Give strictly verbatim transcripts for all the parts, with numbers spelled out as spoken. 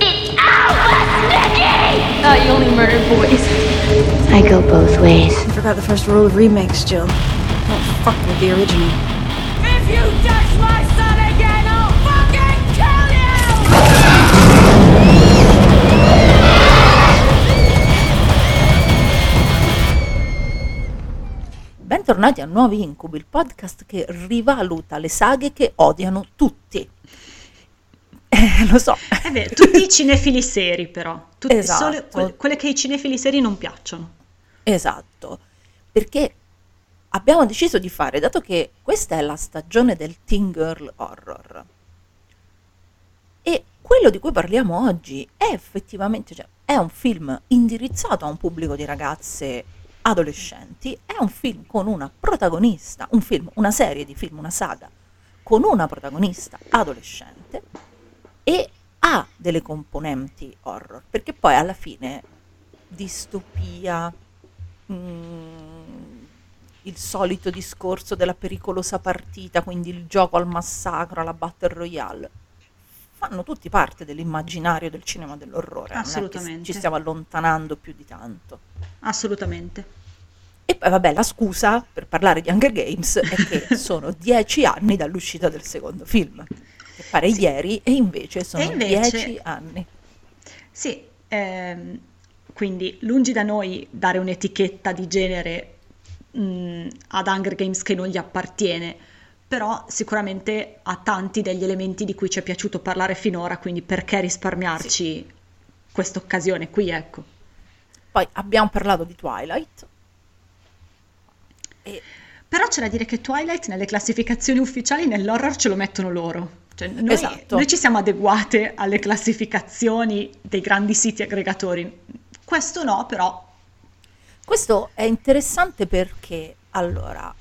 it out with Nikki! Thought you only murdered boys. I go both ways. I forgot the first rule of remakes, Jill. Don't fuck with the original. If you touch my son again, I'll fucking kill you! Bentornati a Nuovi Incubi, il podcast che rivaluta le saghe che odiano tutti. Eh, lo so. Eh beh, tutti i cinefili seri, però. Tutti, esatto. Solo que- quelle che i cinefili seri non piacciono. Esatto. Perché abbiamo deciso di fare, dato che questa è la stagione del teen girl horror, e quello di cui parliamo oggi è effettivamente, cioè, è un film indirizzato a un pubblico di ragazze adolescenti, è un film con una protagonista, un film, una serie di film, una saga, con una protagonista adolescente e ha delle componenti horror, perché poi alla fine distopia... Mh, il solito discorso della pericolosa partita, quindi il gioco al massacro, alla battle royale, fanno tutti parte dell'immaginario del cinema dell'orrore. Assolutamente. Non è che ci stiamo allontanando più di tanto. Assolutamente. E poi vabbè, la scusa per parlare di Hunger Games è che sono dieci anni dall'uscita del secondo film, che pare sì. Ieri, e invece sono e invece, dieci anni. Sì, ehm, quindi lungi da noi dare un'etichetta di genere ad Hunger Games che non gli appartiene, però sicuramente ha tanti degli elementi di cui ci è piaciuto parlare finora, quindi perché risparmiarci sì. questa occasione qui, ecco. Poi abbiamo parlato di Twilight e... però c'è da dire che Twilight nelle classificazioni ufficiali nell'horror ce lo mettono loro, cioè noi, esatto. Noi ci siamo adeguate alle classificazioni dei grandi siti aggregatori, questo no, però questo è interessante perché, allora,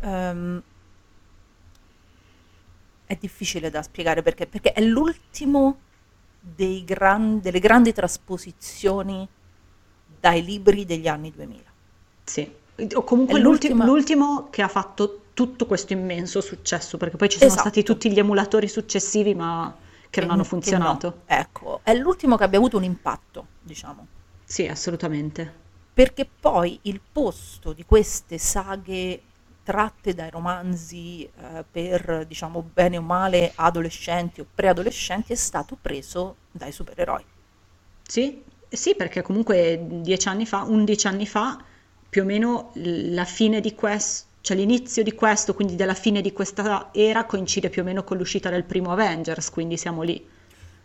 um, è difficile da spiegare perché, perché è l'ultimo dei gran, delle grandi trasposizioni dai libri degli anni duemila. Sì, o comunque l'ultimo, l'ultimo che ha fatto tutto questo immenso successo, perché poi ci sono, esatto, stati tutti gli emulatori successivi ma che non e hanno funzionato. No. Ecco, è l'ultimo che abbia avuto un impatto, diciamo. Sì, assolutamente. Perché poi il posto di queste saghe tratte dai romanzi eh, per, diciamo, bene o male adolescenti o preadolescenti è stato preso dai supereroi. Sì, sì, perché comunque dieci anni fa, undici anni fa, più o meno la fine di questo, cioè l'inizio di questo, quindi della fine di questa era, coincide più o meno con l'uscita del primo Avengers, quindi siamo lì.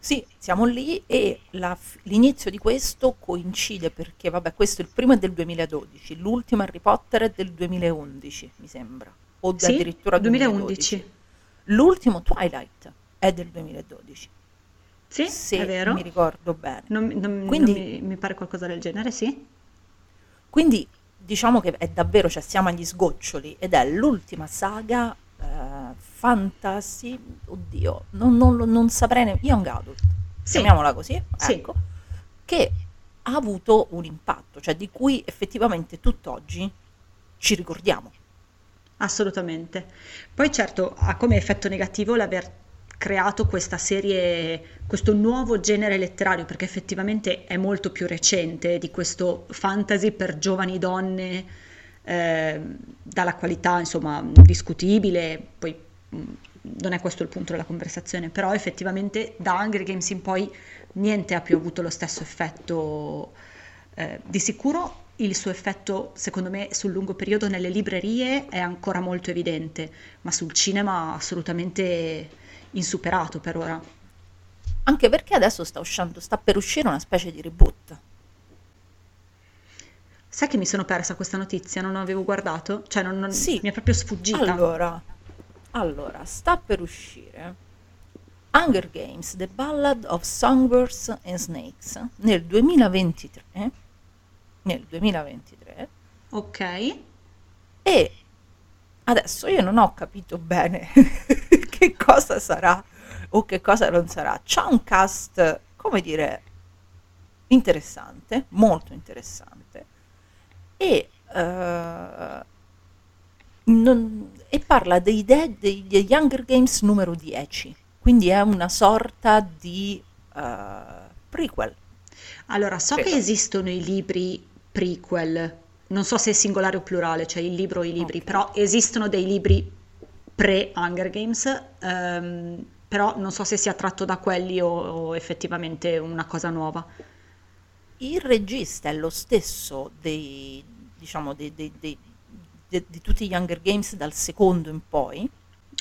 Sì, siamo lì e la, l'inizio di questo coincide perché, vabbè, questo il primo è del duemiladodici, l'ultimo Harry Potter è del duemilaundici, mi sembra, o sì, addirittura duemilaundici. duemilaundici. L'ultimo Twilight è del duemiladodici. Sì, se è vero. Mi ricordo bene. Non, non, quindi, non mi, mi pare qualcosa del genere, sì. Quindi diciamo che è davvero, cioè siamo agli sgoccioli ed è l'ultima saga... Uh, fantasy, oddio, non, non, non saprei neanche, young adult, sì, chiamiamola così, sì, ecco, che ha avuto un impatto, cioè di cui effettivamente tutt'oggi ci ricordiamo. Assolutamente. Poi certo ha come effetto negativo l'aver creato questa serie, questo nuovo genere letterario, perché effettivamente è molto più recente di questo fantasy per giovani donne, Eh, dalla qualità insomma discutibile, poi mh, non è questo il punto della conversazione, però effettivamente da Hunger Games in poi niente ha più avuto lo stesso effetto, eh, di sicuro il suo effetto secondo me sul lungo periodo nelle librerie è ancora molto evidente, ma sul cinema assolutamente insuperato per ora, anche perché adesso sta uscendo, sta per uscire una specie di reboot. Sai che mi sono persa questa notizia, non avevo guardato? Cioè, non, non, sì. Mi è proprio sfuggita. Allora, allora, sta per uscire Hunger Games, The Ballad of Songbirds and Snakes nel duemilaventitré, nel duemilaventitré, ok, e adesso io non ho capito bene che cosa sarà o che cosa non sarà. C'ha un cast, come dire, interessante, molto interessante, e uh, non, e parla dei de- degli Hunger Games numero dieci, quindi è una sorta di uh, prequel. Allora, so Credo. che esistono i libri prequel, non so se è singolare o plurale, cioè il libro o i libri, okay. Però esistono dei libri pre-Hunger Games, um, però non so se sia tratto da quelli o, o effettivamente una cosa nuova. Il regista è lo stesso dei, diciamo, dei, dei, dei di tutti gli Hunger Games dal secondo in poi,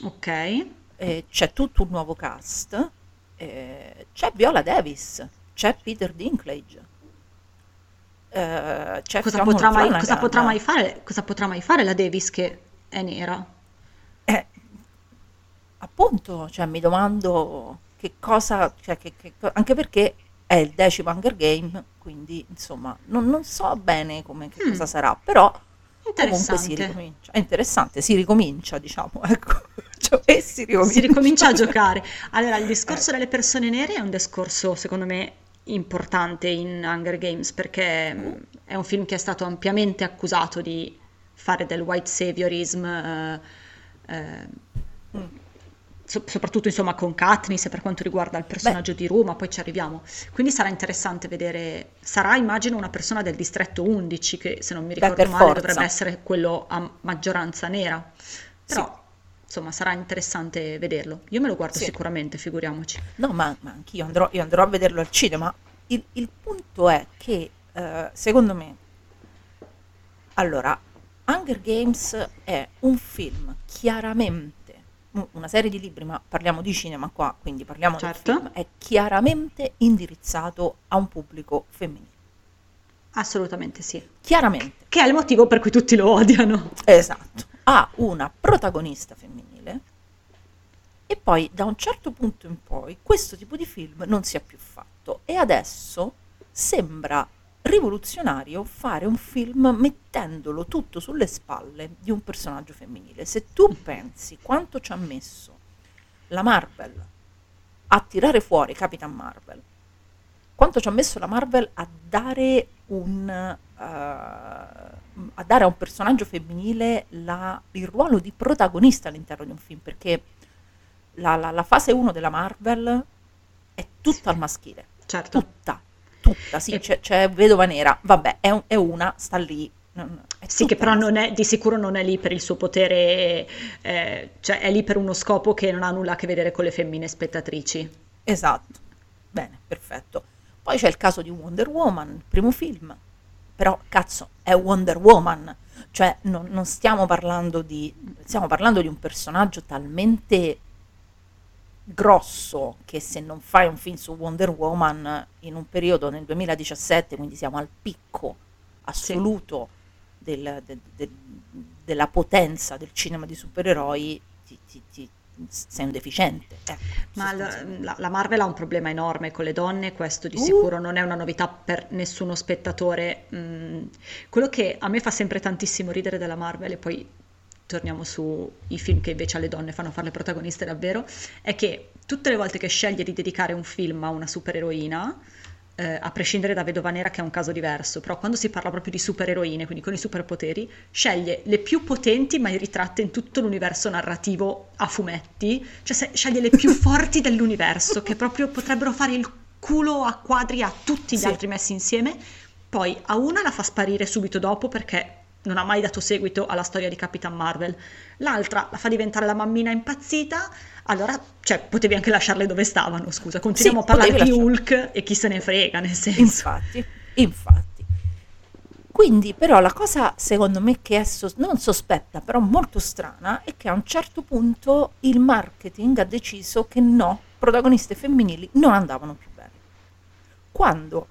ok, eh, c'è tutto un nuovo cast, eh, c'è Viola Davis, c'è Peter Dinklage, eh, c'è cosa, potrà mai, cosa potrà mai fare cosa potrà mai fare la Davis che è nera, eh, appunto, cioè mi domando che cosa, cioè, che, che, anche perché è il decimo Hunger Game, quindi insomma non, non so bene come che mm. cosa sarà, però comunque si ricomincia, è interessante, si ricomincia, diciamo, ecco, cioè, si, ricomincia. si ricomincia a giocare. Allora, il discorso eh. delle persone nere è un discorso, secondo me, importante in Hunger Games, perché mm. è un film che è stato ampiamente accusato di fare del white saviorism, eh, eh, mm. so- soprattutto insomma con Katniss per quanto riguarda il personaggio Beh. di Rue, ma poi ci arriviamo. Quindi sarà interessante vedere, sarà immagino una persona del distretto undici, che se non mi ricordo Beh, male forza. dovrebbe essere quello a maggioranza nera, però sì. insomma sarà interessante vederlo, io me lo guardo sì. sicuramente, figuriamoci. No, ma, ma anch'io andrò, io andrò a vederlo al cinema. Il, il punto è che eh, secondo me, allora, Hunger Games è un film chiaramente, una serie di libri, ma parliamo di cinema qua, quindi parliamo certo. del film, è chiaramente indirizzato a un pubblico femminile. Assolutamente sì. Chiaramente. Che è il motivo per cui tutti lo odiano. Esatto. Ha una protagonista femminile e poi da un certo punto in poi questo tipo di film non si è più fatto, e adesso sembra rivoluzionario fare un film mettendolo tutto sulle spalle di un personaggio femminile. Se tu pensi quanto ci ha messo la Marvel a tirare fuori Capitan Marvel, quanto ci ha messo la Marvel a dare un uh, a dare a un personaggio femminile la, il ruolo di protagonista all'interno di un film, perché la, la, la fase uno della Marvel è tutta al maschile, certo. tutta Tutta, sì, e... c'è, c'è Vedova Nera, vabbè, è, un, è una, sta lì. Non, è sì, che però non è, di sicuro non è lì per il suo potere, eh, cioè è lì per uno scopo che non ha nulla a che vedere con le femmine spettatrici. Esatto, bene, perfetto. Poi c'è il caso di Wonder Woman, primo film, però cazzo, è Wonder Woman, cioè non, non stiamo parlando di, stiamo parlando di un personaggio talmente grosso che se non fai un film su Wonder Woman in un periodo nel duemiladiciassette, quindi siamo al picco assoluto sì. del, de, de, della potenza del cinema di supereroi, ti, ti, ti, sei un deficiente. Ecco, Ma la, la Marvel ha un problema enorme con le donne, questo di uh. sicuro non è una novità per nessuno spettatore. Mm. Quello che a me fa sempre tantissimo ridere della Marvel, e poi torniamo sui film che invece alle donne fanno fare le protagoniste davvero, è che tutte le volte che sceglie di dedicare un film a una supereroina, eh, a prescindere da Vedova Nera che è un caso diverso, però quando si parla proprio di supereroine, quindi con i superpoteri, sceglie le più potenti mai ritratte in tutto l'universo narrativo a fumetti, cioè se, sceglie le più forti dell'universo, che proprio potrebbero fare il culo a quadri a tutti gli sì. altri messi insieme, poi a una la fa sparire subito dopo perché non ha mai dato seguito alla storia di Capitan Marvel, l'altra la fa diventare la mammina impazzita, allora cioè potevi anche lasciarle dove stavano, scusa, continuiamo sì, a parlare di Hulk e chi se ne frega, nel senso. Infatti, infatti. Quindi però la cosa secondo me che è sos- non sospetta, però molto strana, è che a un certo punto il marketing ha deciso che no, protagoniste femminili non andavano più bene. Quando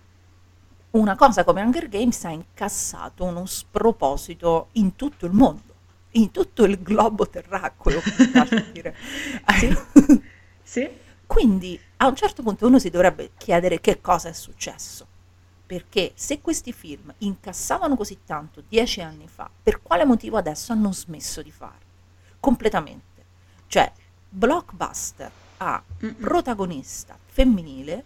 una cosa come Hunger Games ha incassato uno sproposito in tutto il mondo, in tutto il globo terracqueo, per dire. sì. sì. Quindi a un certo punto uno si dovrebbe chiedere che cosa è successo, perché se questi film incassavano così tanto dieci anni fa, per quale motivo adesso hanno smesso di farlo? Completamente. Cioè, blockbuster ha protagonista femminile.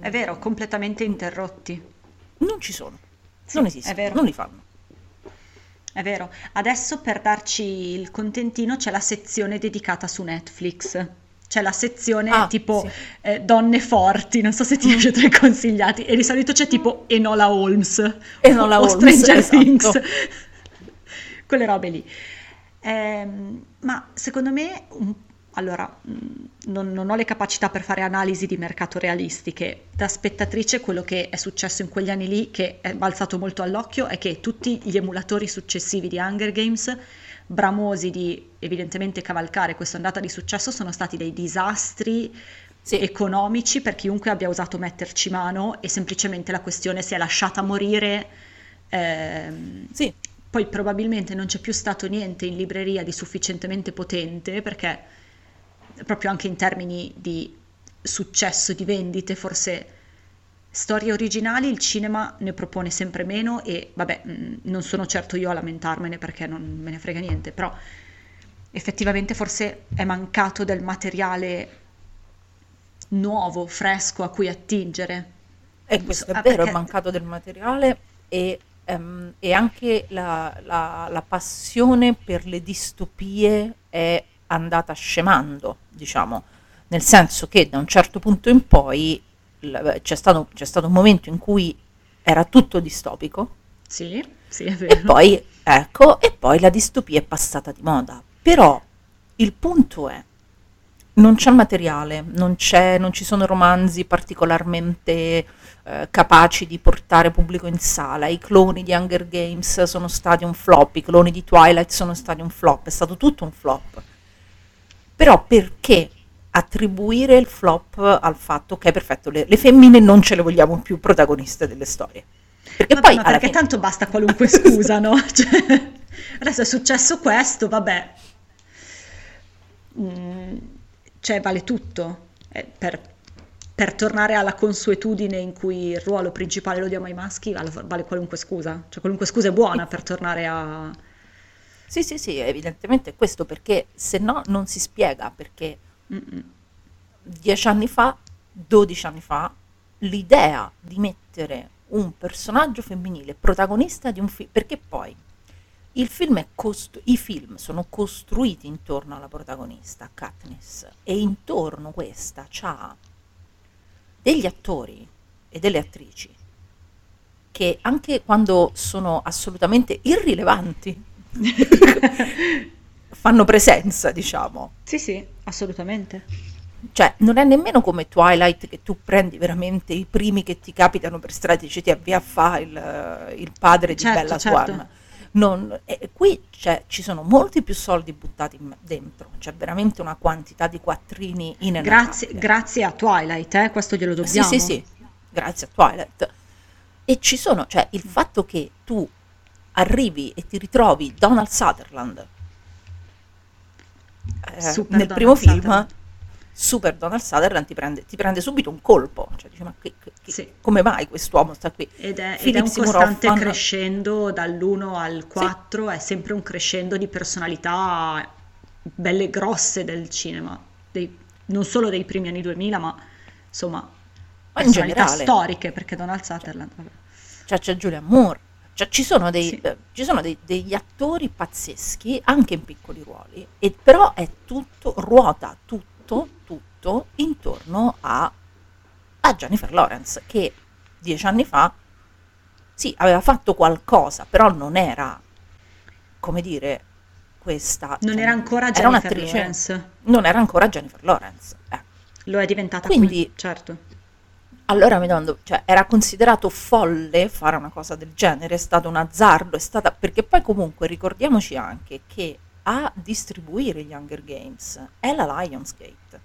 È vero, completamente interrotti. Non ci sono, sì, non esistono, non li fanno. È vero. Adesso per darci il contentino c'è la sezione dedicata su Netflix. C'è la sezione ah, tipo sì. eh, donne forti, non so se ti piace tra i consigliati, e di solito c'è tipo Enola Holmes, Enola o, Holmes, o Stranger esatto. Things, quelle robe lì. Eh, ma secondo me, allora, non, non ho le capacità per fare analisi di mercato realistiche. Da spettatrice quello che è successo in quegli anni lì, che è balzato molto all'occhio, è che tutti gli emulatori successivi di Hunger Games, bramosi di evidentemente cavalcare questa ondata di successo, sono stati dei disastri sì. economici per chiunque abbia osato metterci mano, e semplicemente la questione si è lasciata morire. ehm, sì. Poi probabilmente non c'è più stato niente in libreria di sufficientemente potente, perché proprio anche in termini di successo, di vendite, forse storie originali il cinema ne propone sempre meno, e vabbè, non sono certo io a lamentarmene perché non me ne frega niente, però effettivamente forse è mancato del materiale nuovo, fresco, a cui attingere. E questo è vero, perché... è mancato del materiale e, um, e anche la, la, la passione per le distopie è andata scemando, diciamo, nel senso che da un certo punto in poi C'è stato, c'è stato un momento in cui era tutto distopico, sì, sì, è vero. E poi, ecco, e poi la distopia è passata di moda. Però il punto è, non c'è materiale, non, c'è, non ci sono romanzi particolarmente eh, capaci di portare pubblico in sala. I cloni di Hunger Games sono stati un flop, i cloni di Twilight sono stati un flop, è stato tutto un flop. Però perché attribuire il flop al fatto che è perfetto, le, le femmine non ce le vogliamo più protagoniste delle storie, perché vabbè, poi ma perché fine... tanto basta qualunque scusa, no? Cioè, adesso è successo questo, vabbè, mm, cioè vale tutto, eh, per, per tornare alla consuetudine in cui il ruolo principale lo diamo ai maschi, vale, vale qualunque scusa, cioè qualunque scusa è buona per tornare a... Sì, sì, sì, evidentemente è questo, perché se no non si spiega, perché dieci anni fa, dodici anni fa, l'idea di mettere un personaggio femminile protagonista di un film, perché poi il film è costru- i film sono costruiti intorno alla protagonista Katniss, e intorno questa c'ha degli attori e delle attrici che anche quando sono assolutamente irrilevanti fanno presenza, diciamo. Sì, sì, assolutamente. Cioè, non è nemmeno come Twilight, che tu prendi veramente i primi che ti capitano per strada e dici ti avvia a fa il, il padre di certo, Bella certo. Swan. Non, e qui cioè, ci sono molti più soldi buttati dentro, c'è veramente una quantità di quattrini in grazie, grazie a Twilight, eh, questo glielo dobbiamo. Sì, sì, sì, grazie a Twilight. E ci sono, cioè, il fatto che tu arrivi e ti ritrovi Donald Sutherland, Eh, nel primo Donald film Super Donald Sutherland ti prende, ti prende subito un colpo, cioè dice, ma che, che, sì. come mai quest'uomo sta qui? Ed è, ed è un costante Roffman. Crescendo dall'uno al quattro, sì. È sempre un crescendo di personalità belle grosse del cinema, dei, non solo dei primi anni duemila, ma insomma ma personalità in generale storiche, perché Donald Sutherland vabbè. Cioè c'è Julianne Moore, cioè ci sono, dei, sì. eh, ci sono dei, degli attori pazzeschi, anche in piccoli ruoli, e però è tutto, ruota tutto, tutto intorno a, a Jennifer Lawrence, che dieci anni fa, sì, aveva fatto qualcosa, però non era, come dire, questa... Non cioè, era ancora Jennifer era un'attrice, Lawrence. Non era ancora Jennifer Lawrence. Eh. Lo è diventata quindi, qui, certo. Allora mi domando, cioè era considerato folle fare una cosa del genere, è stato un azzardo, è stata perché poi comunque ricordiamoci anche che a distribuire gli Hunger Games è la Lionsgate,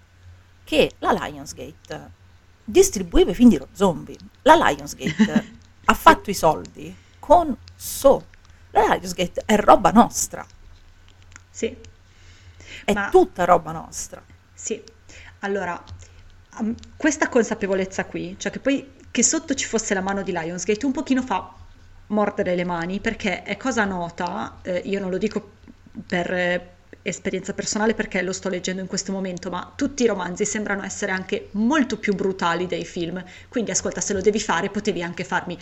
che la Lionsgate distribuiva i film di zombie, la Lionsgate ha fatto i soldi con So, la Lionsgate è roba nostra. Sì. è ma... tutta roba nostra. Sì, allora, um, questa consapevolezza qui, cioè che poi che sotto ci fosse la mano di Lionsgate, un pochino fa mordere le mani, perché è cosa nota, eh, io non lo dico per eh, esperienza personale perché lo sto leggendo in questo momento, ma tutti i romanzi sembrano essere anche molto più brutali dei film, quindi ascolta, se lo devi fare potevi anche farmi,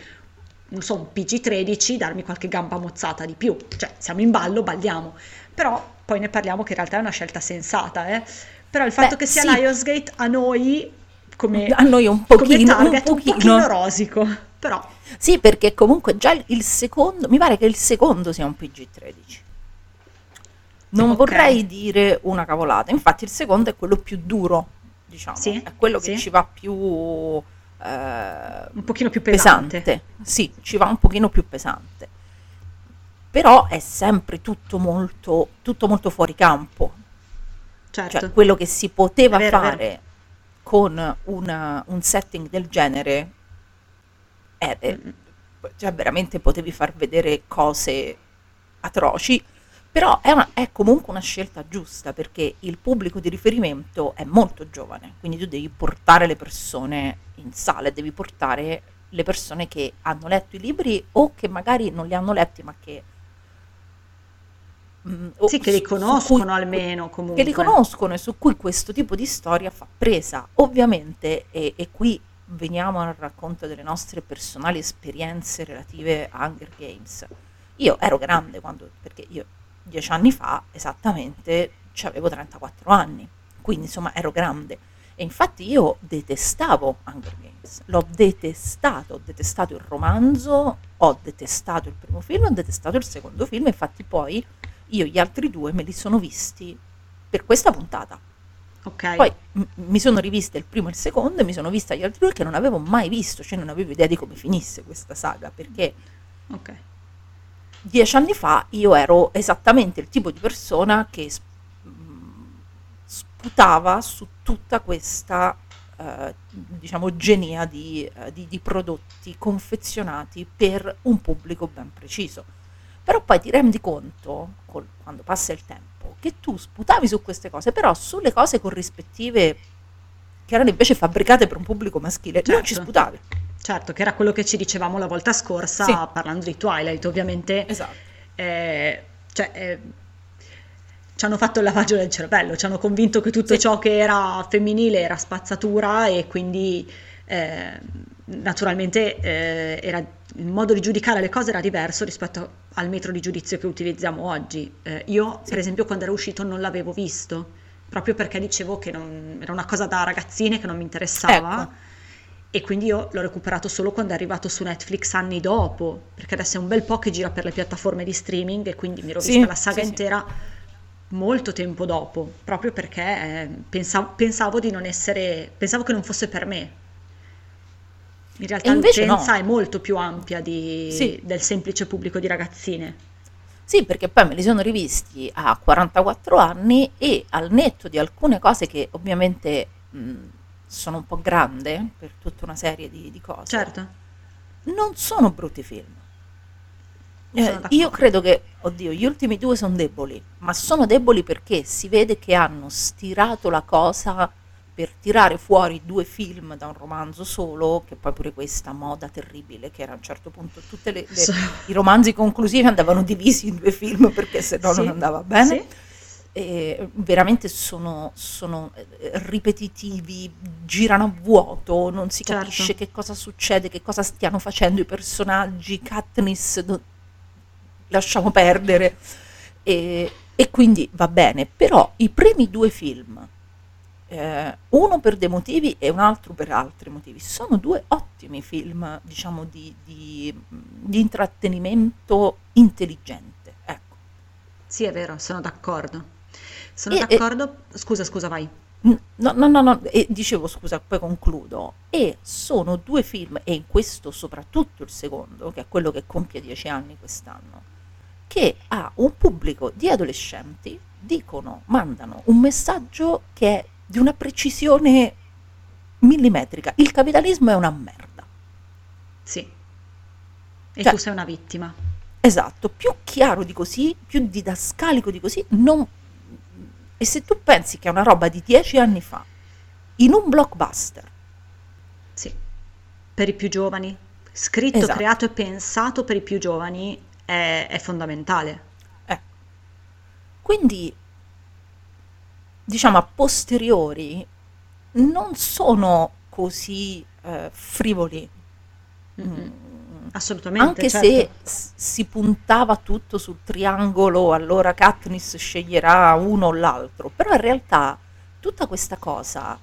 non so, un P G tredici, darmi qualche gamba mozzata di più, cioè siamo in ballo, balliamo, però poi ne parliamo che in realtà è una scelta sensata, eh? Però il fatto Beh, che sia sì. Lionsgate a noi come, a noi un pochino, come target, un pochino, un pochino rosico, però sì, perché comunque già il secondo, mi pare che il secondo sia un P G tredici, non okay. vorrei dire una cavolata, infatti il secondo è quello più duro, diciamo, sì, è quello sì. che ci va più... Uh, un pochino più pesante. pesante sì, ci va un pochino più pesante, però è sempre tutto molto tutto molto fuori campo, certo. Cioè quello che si poteva vero, fare vero. con una, un setting del genere è, è, cioè veramente potevi far vedere cose atroci, però è, una, è comunque una scelta giusta, perché il pubblico di riferimento è molto giovane, quindi tu devi portare le persone in sala, devi portare le persone che hanno letto i libri o che magari non li hanno letti ma che mh, sì che li conoscono cui, almeno comunque. Che li conoscono e su cui questo tipo di storia fa presa, ovviamente, e, e qui veniamo al racconto delle nostre personali esperienze relative a Hunger Games. Io ero grande quando, perché io dieci anni fa esattamente avevo trentaquattro anni, quindi insomma ero grande, e infatti io detestavo Hunger Games, l'ho detestato, ho detestato il romanzo, ho detestato il primo film, ho detestato il secondo film, infatti poi io gli altri due me li sono visti per questa puntata, okay. Poi m- mi sono rivista il primo e il secondo e mi sono vista gli altri due che non avevo mai visto, cioè non avevo idea di come finisse questa saga, perché ok dieci anni fa io ero esattamente il tipo di persona che sputava su tutta questa eh, diciamo genia di, eh, di, di prodotti confezionati per un pubblico ben preciso, però poi ti rendi conto col, quando passa il tempo che tu sputavi su queste cose, però sulle cose corrispettive che erano invece fabbricate per un pubblico maschile, certo. non ci sputavi. Certo, che era quello che ci dicevamo la volta scorsa, sì. parlando di Twilight, ovviamente. Esatto. Eh, cioè, eh, ci hanno fatto il lavaggio del cervello, ci hanno convinto che tutto sì. ciò che era femminile era spazzatura, e quindi eh, naturalmente eh, era, il modo di giudicare le cose era diverso rispetto al metro di giudizio che utilizziamo oggi. Eh, io, sì. per esempio, quando era uscito non l'avevo visto, proprio perché dicevo che non, era una cosa da ragazzine che non mi interessava. Ecco. E quindi io l'ho recuperato solo quando è arrivato su Netflix anni dopo, perché adesso è un bel po' che gira per le piattaforme di streaming, e quindi mi ero sì, vista la saga sì, intera sì. molto tempo dopo, proprio perché eh, pensavo, pensavo di non essere, pensavo che non fosse per me. In realtà l'utenza no. è molto più ampia di, sì. del semplice pubblico di ragazzine. Sì, perché poi me li sono rivisti a quarantaquattro anni, e al netto di alcune cose che ovviamente... Mh, sono un po' grande per tutta una serie di, di cose, certo. non sono brutti film, eh, io credo che, oddio, gli ultimi due sono deboli, ma sono deboli perché si vede che hanno stirato la cosa per tirare fuori due film da un romanzo solo, che poi pure questa moda terribile che era a un certo punto tutte le, le, so. i romanzi conclusivi andavano divisi in due film perché se no sì. non andava bene sì. Eh, veramente sono, sono ripetitivi, girano a vuoto, non si certo. capisce che cosa succede, che cosa stiano facendo i personaggi, Katniss do- lasciamo perdere, e, e quindi va bene, però i primi due film, eh, uno per dei motivi e un altro per altri motivi, sono due ottimi film, diciamo, di, di, di intrattenimento intelligente, ecco. Sì, è vero, sono d'accordo. Sono e, d'accordo, e, scusa, scusa, vai. No, no, no, no. E dicevo, scusa, poi concludo. E sono due film, e in questo soprattutto il secondo, che è quello che compie dieci anni quest'anno, che ha un pubblico di adolescenti, dicono, mandano un messaggio che è di una precisione millimetrica. Il capitalismo è una merda. Sì. E cioè, tu sei una vittima. Esatto, più chiaro di così, più didascalico di così, non... E se tu pensi che è una roba di dieci anni fa, in un blockbuster. Sì, per i più giovani. Scritto, esatto. Creato e pensato per i più giovani è, è fondamentale. Eh. Quindi, diciamo, a posteriori non sono così eh, frivoli. Mm-hmm. Assolutamente. Anche certo. Se si puntava tutto sul triangolo, allora Katniss sceglierà uno o l'altro, però in realtà tutta questa cosa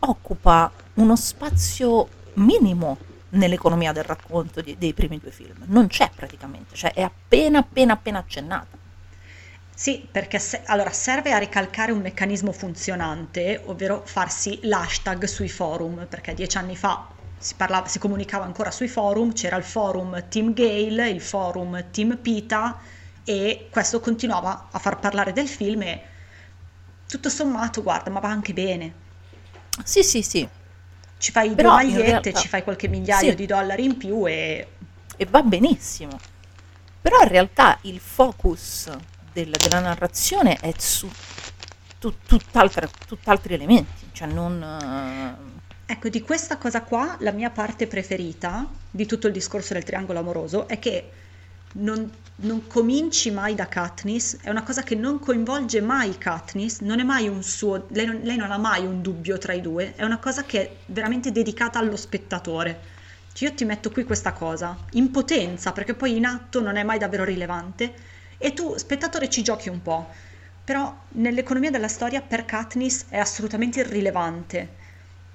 occupa uno spazio minimo nell'economia del racconto di, dei primi due film. Non c'è praticamente, cioè è appena appena appena accennata. Sì, perché se, allora serve a ricalcare un meccanismo funzionante, ovvero farsi l'hashtag sui forum, perché dieci anni fa si parlava, si comunicava ancora sui forum, c'era il forum Team Gale, il forum Team Peeta, e questo continuava a far parlare del film e tutto sommato, guarda, ma va anche bene. Sì, sì, sì. Ci fai due magliette, ci fai qualche migliaio sì. di dollari in più e... e va benissimo. Però in realtà il focus della, della narrazione è su tu, tutt'altra, tutt'altri elementi, cioè non... Ecco, di questa cosa qua la mia parte preferita di tutto il discorso del triangolo amoroso è che non, non cominci mai da Katniss, è una cosa che non coinvolge mai Katniss, non è mai un suo, lei non, lei non ha mai un dubbio tra i due, è una cosa che è veramente dedicata allo spettatore. Cioè, io ti metto qui questa cosa, in potenza, perché poi in atto non è mai davvero rilevante, e tu, spettatore, ci giochi un po', però nell'economia della storia per Katniss è assolutamente irrilevante,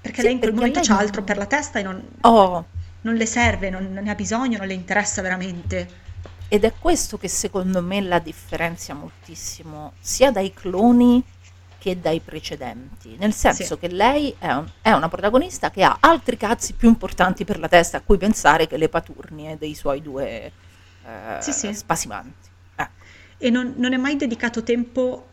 perché sì, lei in quel momento c'ha non... altro per la testa e non, oh. non le serve, non, non ne ha bisogno, non le interessa veramente. Ed è questo che secondo me la differenzia moltissimo, sia dai cloni che dai precedenti, nel senso sì. che lei è, un, è una protagonista che ha altri cazzi più importanti per la testa a cui pensare che le paturnie dei suoi due eh, sì, sì. spasimanti. E non, non è mai dedicato tempo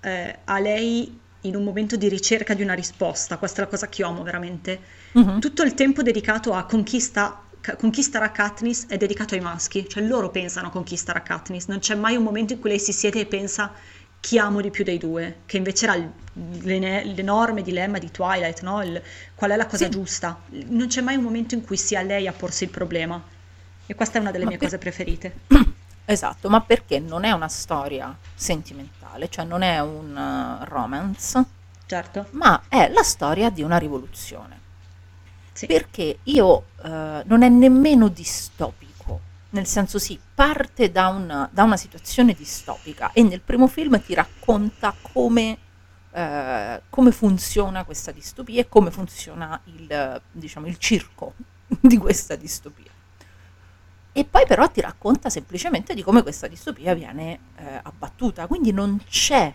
eh, a lei in un momento di ricerca di una risposta, questa è la cosa che amo veramente. Uh-huh. Tutto il tempo dedicato a conquista, ca- conquistare a Katniss è dedicato ai maschi, cioè loro pensano a conquistare a Katniss, non c'è mai un momento in cui lei si siede e pensa chi amo di più dei due, che invece era l- l'en- l'enorme dilemma di Twilight, no? Il, qual è la cosa sì. giusta, non c'è mai un momento in cui sia lei a porsi il problema, e questa è una delle Ma mie per... cose preferite. Esatto, ma perché non è una storia sentimentale, cioè non è un uh, romance, certo, ma è la storia di una rivoluzione. Sì. Perché io uh, non è nemmeno distopico, nel senso sì, parte da una, da una situazione distopica e nel primo film ti racconta come, uh, come funziona questa distopia e come funziona il, diciamo, il circo di questa distopia. E poi però ti racconta semplicemente di come questa distopia viene eh, abbattuta, quindi non c'è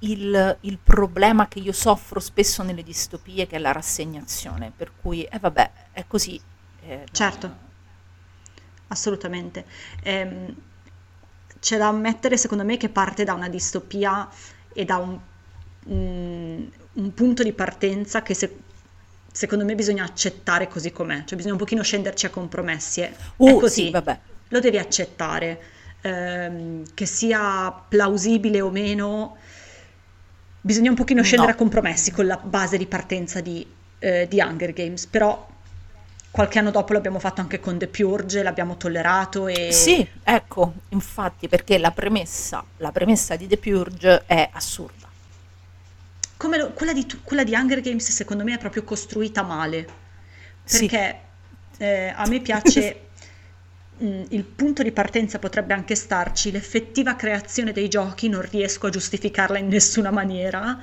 il, il problema che io soffro spesso nelle distopie, che è la rassegnazione, per cui, eh vabbè, è così. Eh, certo, non... assolutamente. Ehm, c'è da ammettere, secondo me, che parte da una distopia e da un, un, un punto di partenza che se... secondo me bisogna accettare così com'è, cioè bisogna un pochino scenderci a compromessi, uh, è così, sì, vabbè. Lo devi accettare, ehm, che sia plausibile o meno, bisogna un pochino scendere no. a compromessi con la base di partenza di, eh, di Hunger Games, però qualche anno dopo l'abbiamo fatto anche con The Purge, l'abbiamo tollerato e... Sì, ecco, infatti, perché la premessa, la premessa di The Purge è assurda. Come lo, quella, di, quella di Hunger Games secondo me è proprio costruita male, perché sì. eh, a me piace mh, il punto di partenza potrebbe anche starci, l'effettiva creazione dei giochi non riesco a giustificarla in nessuna maniera.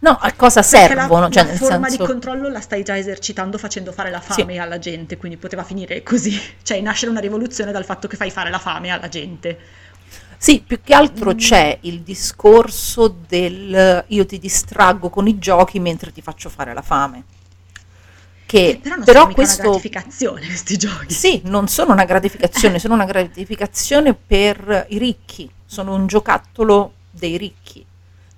No, a cosa servono? La, cioè, la nel forma senso... di controllo la stai già esercitando facendo fare la fame sì. alla gente, quindi poteva finire così, cioè nascere una rivoluzione dal fatto che fai fare la fame alla gente. Sì, più che altro c'è il discorso del io ti distraggo con i giochi mentre ti faccio fare la fame. Che eh, però non però sono questo, una gratificazione questi giochi. Sì, non sono una gratificazione, sono una gratificazione per i ricchi, sono un giocattolo dei ricchi.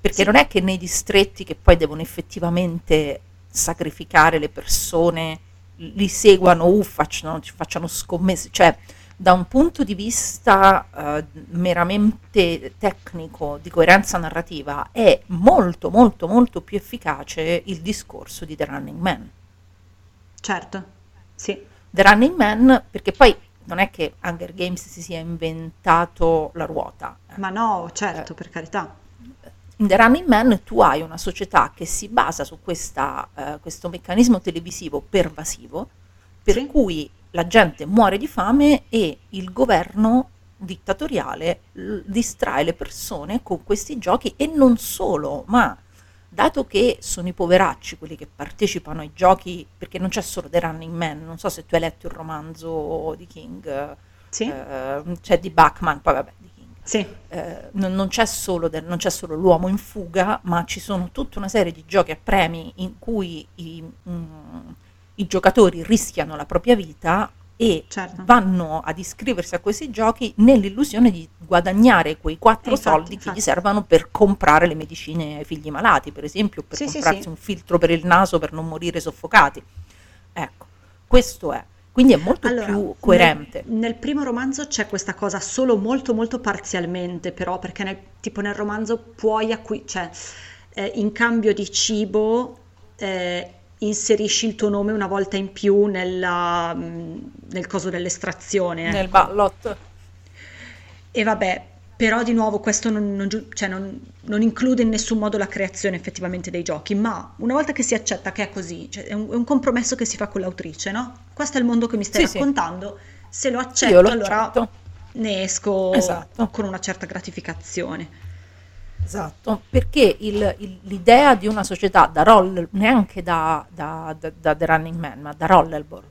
Perché sì. non è che nei distretti che poi devono effettivamente sacrificare le persone, li seguano, uh, facciano, facciano scommesse, cioè... da un punto di vista eh, meramente tecnico di coerenza narrativa è molto molto molto più efficace il discorso di The Running Man. Certo, sì. The Running Man, perché poi non è che Hunger Games si sia inventato la ruota. Eh. Ma no, certo, eh. per carità. In The Running Man tu hai una società che si basa su questa, eh, questo meccanismo televisivo pervasivo, per sì. cui la gente muore di fame e il governo dittatoriale l- distrae le persone con questi giochi, e non solo, ma dato che sono i poveracci quelli che partecipano ai giochi, perché non c'è solo The Running Man, non so se tu hai letto il romanzo di King, sì. eh, cioè di Bachman, poi vabbè. Sì. Eh, non, non, c'è solo del, non c'è solo l'uomo in fuga, ma ci sono tutta una serie di giochi a premi in cui i, mh, i giocatori rischiano la propria vita e certo. vanno ad iscriversi a questi giochi nell'illusione di guadagnare quei quattro eh, infatti, soldi infatti. che gli servono per comprare le medicine ai figli malati, per esempio, per sì, comprarsi sì, sì. un filtro per il naso per non morire soffocati. Ecco, questo è. Quindi è molto allora, più coerente. Nel, nel primo romanzo c'è questa cosa solo molto molto parzialmente, però, perché nel, tipo nel romanzo puoi acqui- cioè eh, in cambio di cibo eh, inserisci il tuo nome una volta in più nella, nel coso dell'estrazione. Nel ecco. ballot. E vabbè, però di nuovo questo non, non, cioè non, non include in nessun modo la creazione effettivamente dei giochi, ma una volta che si accetta che è così, cioè è, un, è un compromesso che si fa con l'autrice, no? Questo è il mondo che mi stai sì, raccontando, sì. se lo accetto, io lo allora accetto. Ne esco esatto. con una certa gratificazione. Esatto, perché il, il, l'idea di una società da roll, neanche da, da, da, da The Running Man, ma da Rollerball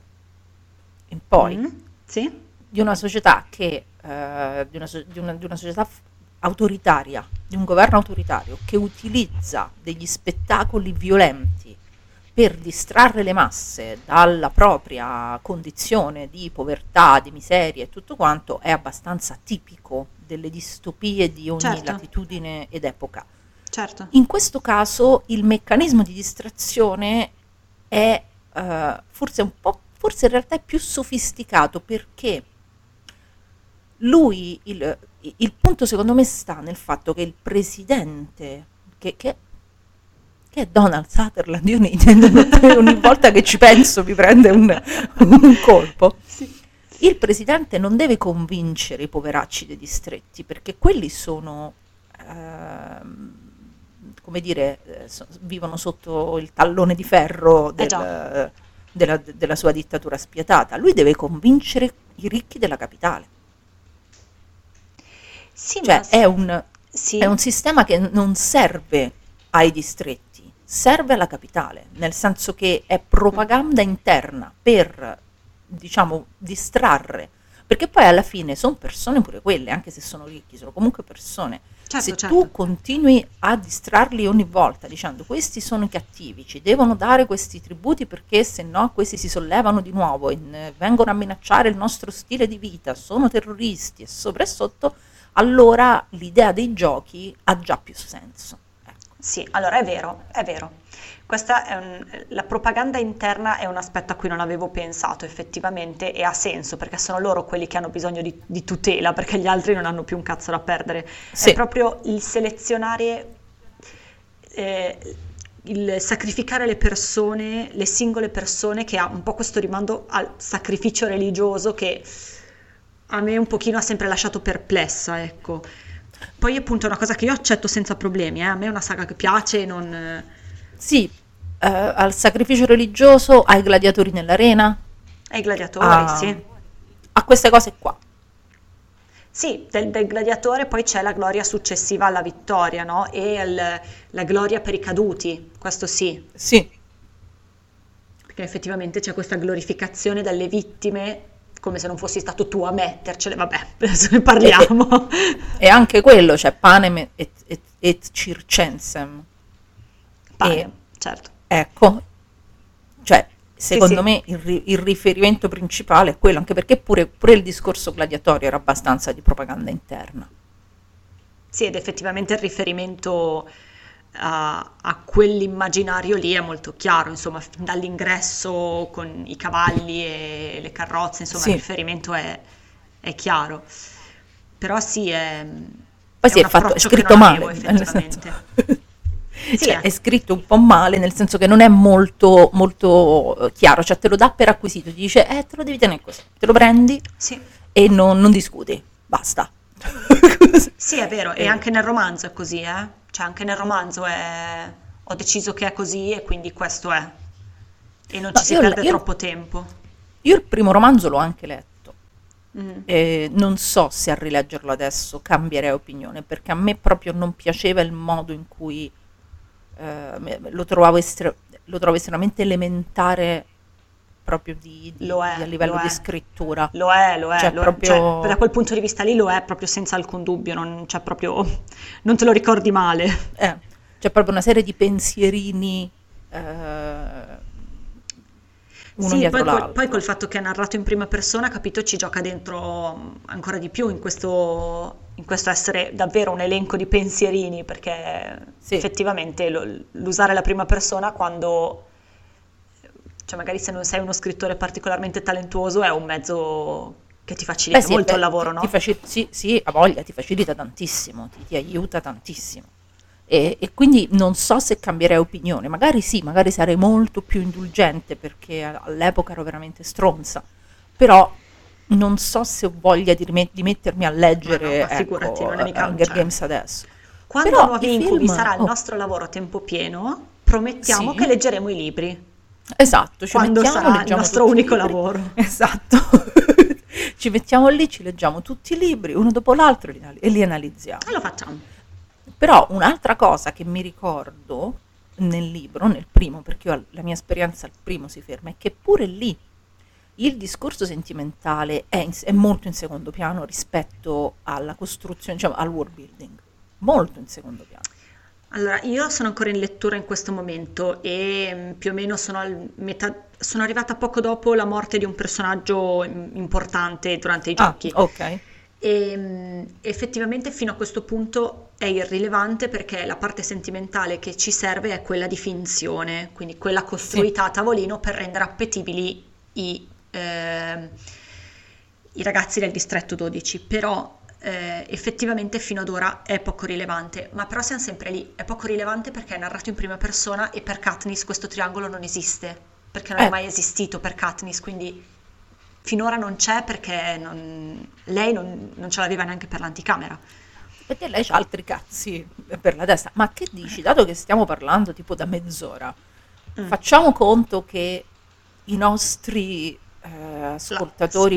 in poi, mm, sì. di una società che Di una, di, una, di una società autoritaria, di un governo autoritario che utilizza degli spettacoli violenti per distrarre le masse dalla propria condizione di povertà, di miseria e tutto quanto, è abbastanza tipico delle distopie di ogni certo. latitudine ed epoca. Certo. In questo caso il meccanismo di distrazione è eh, forse un po', forse in realtà è più sofisticato, perché lui, il, il punto secondo me sta nel fatto che il presidente, che, che, che è Donald Sutherland, io ne, ogni volta che ci penso mi prende un, un colpo, sì. il presidente non deve convincere i poveracci dei distretti, perché quelli sono, eh, come dire, so, vivono sotto il tallone di ferro del, eh della, della sua dittatura spietata. Lui deve convincere i ricchi della capitale. Sì, cioè è un, sì. è un sistema che non serve ai distretti, serve alla capitale, nel senso che è propaganda interna per, diciamo, distrarre, perché poi alla fine sono persone pure quelle, anche se sono ricchi, sono comunque persone. Certo, se certo. tu continui a distrarli ogni volta dicendo questi sono i cattivi, ci devono dare questi tributi perché se no questi si sollevano di nuovo, in, vengono a minacciare il nostro stile di vita, sono terroristi e sopra e sotto, allora l'idea dei giochi ha già più senso. Ecco. Sì, allora è vero, è vero. Questa è un, la propaganda interna è un aspetto a cui non avevo pensato effettivamente, e ha senso, perché sono loro quelli che hanno bisogno di, di tutela, perché gli altri non hanno più un cazzo da perdere. Sì. È proprio il selezionare, eh, il sacrificare le persone, le singole persone, che ha un po' questo rimando al sacrificio religioso che a me un pochino ha sempre lasciato perplessa, ecco. Poi appunto è una cosa che io accetto senza problemi, eh. a me è una saga che piace, non... Sì, eh, al sacrificio religioso, ai gladiatori nell'arena. Ai gladiatori, a, sì. A queste cose qua. Sì, del, del gladiatore poi c'è la gloria successiva alla vittoria, no? E il, la gloria per i caduti, questo sì. Sì. Perché effettivamente c'è questa glorificazione delle vittime, come se non fossi stato tu a mettercele, vabbè, adesso ne parliamo. E, e anche quello, cioè Panem et, et, et circensem. Panem, e, certo. Ecco, cioè, secondo sì, me sì. Il, il riferimento principale è quello, anche perché pure, pure il discorso gladiatorio era abbastanza di propaganda interna. Sì, ed effettivamente il riferimento a, a quell'immaginario lì è molto chiaro, insomma, dall'ingresso con i cavalli e le carrozze, insomma, sì. il riferimento è, è chiaro, però sì, è, poi è sì, un è fatto, è scritto male, effettivamente. Sì, cioè, è. è scritto un po' male, nel senso che non è molto molto chiaro, cioè te lo dà per acquisito, ti dice eh te lo devi tenere così, te lo prendi sì. e non, non discuti, basta. Sì, è vero, e anche nel romanzo è così, eh? Cioè anche nel romanzo è ho deciso che è così e quindi questo è, e non no, ci si io, perde io, troppo tempo. Io il primo romanzo l'ho anche letto, mm. e non so se a rileggerlo adesso cambierei opinione, perché a me proprio non piaceva il modo in cui eh, lo trovavo estre- lo trovo estremamente elementare proprio di, di, lo è, di a livello lo di è. scrittura. Lo è, lo è, cioè, lo proprio... è. Cioè, da quel punto di vista lì lo è proprio senza alcun dubbio, non, cioè, proprio, non te lo ricordi male. Eh, c'è proprio una serie di pensierini eh, uno sì, dietro poi, l'altro. Poi, poi col fatto che è narrato in prima persona, capito, ci gioca dentro ancora di più in questo, in questo essere davvero un elenco di pensierini, perché sì. effettivamente lo, l'usare la prima persona quando... Cioè magari se non sei uno scrittore particolarmente talentuoso è un mezzo che ti facilita beh, sì, molto beh, il lavoro, no? Ti facil- sì, sì, a voglia, ti facilita tantissimo, ti, ti aiuta tantissimo. E, e quindi non so se cambierei opinione, magari sì, magari sarei molto più indulgente perché all'epoca ero veramente stronza, però non so se ho voglia di, rimet- di mettermi a leggere no, figurati, ecco, Hunger cioè. Games adesso. Quando però, Nuovi Incubi film... sarà il oh. nostro lavoro a tempo pieno, promettiamo sì. che leggeremo i libri. Esatto, ci quando mettiamo, sarà il nostro unico lavoro. Esatto. Ci mettiamo lì, ci leggiamo tutti i libri, uno dopo l'altro, e li analizziamo. E lo facciamo. Però un'altra cosa che mi ricordo nel libro, nel primo, perché io, la mia esperienza al primo si ferma, è che pure lì il discorso sentimentale è, in, è molto in secondo piano rispetto alla costruzione, diciamo, al world building. Molto in secondo piano. Allora, io sono ancora in lettura in questo momento e più o meno sono, al metà, sono arrivata poco dopo la morte di un personaggio importante durante i giochi. Ah, ok. E, effettivamente fino a questo punto è irrilevante perché la parte sentimentale che ci serve è quella di finzione, quindi quella costruita sì. a tavolino per rendere appetibili i, eh, i ragazzi del distretto dodici, però... Eh, effettivamente fino ad ora è poco rilevante, ma però siamo sempre lì, è poco rilevante perché è narrato in prima persona e per Katniss questo triangolo non esiste, perché non eh. è mai esistito per Katniss, quindi finora non c'è perché non, lei non, non ce l'aveva neanche per l'anticamera. Perché lei ha altri cazzi per la testa, ma che dici, dato che stiamo parlando tipo da mezz'ora, mm. facciamo conto che i nostri eh, ascoltatori...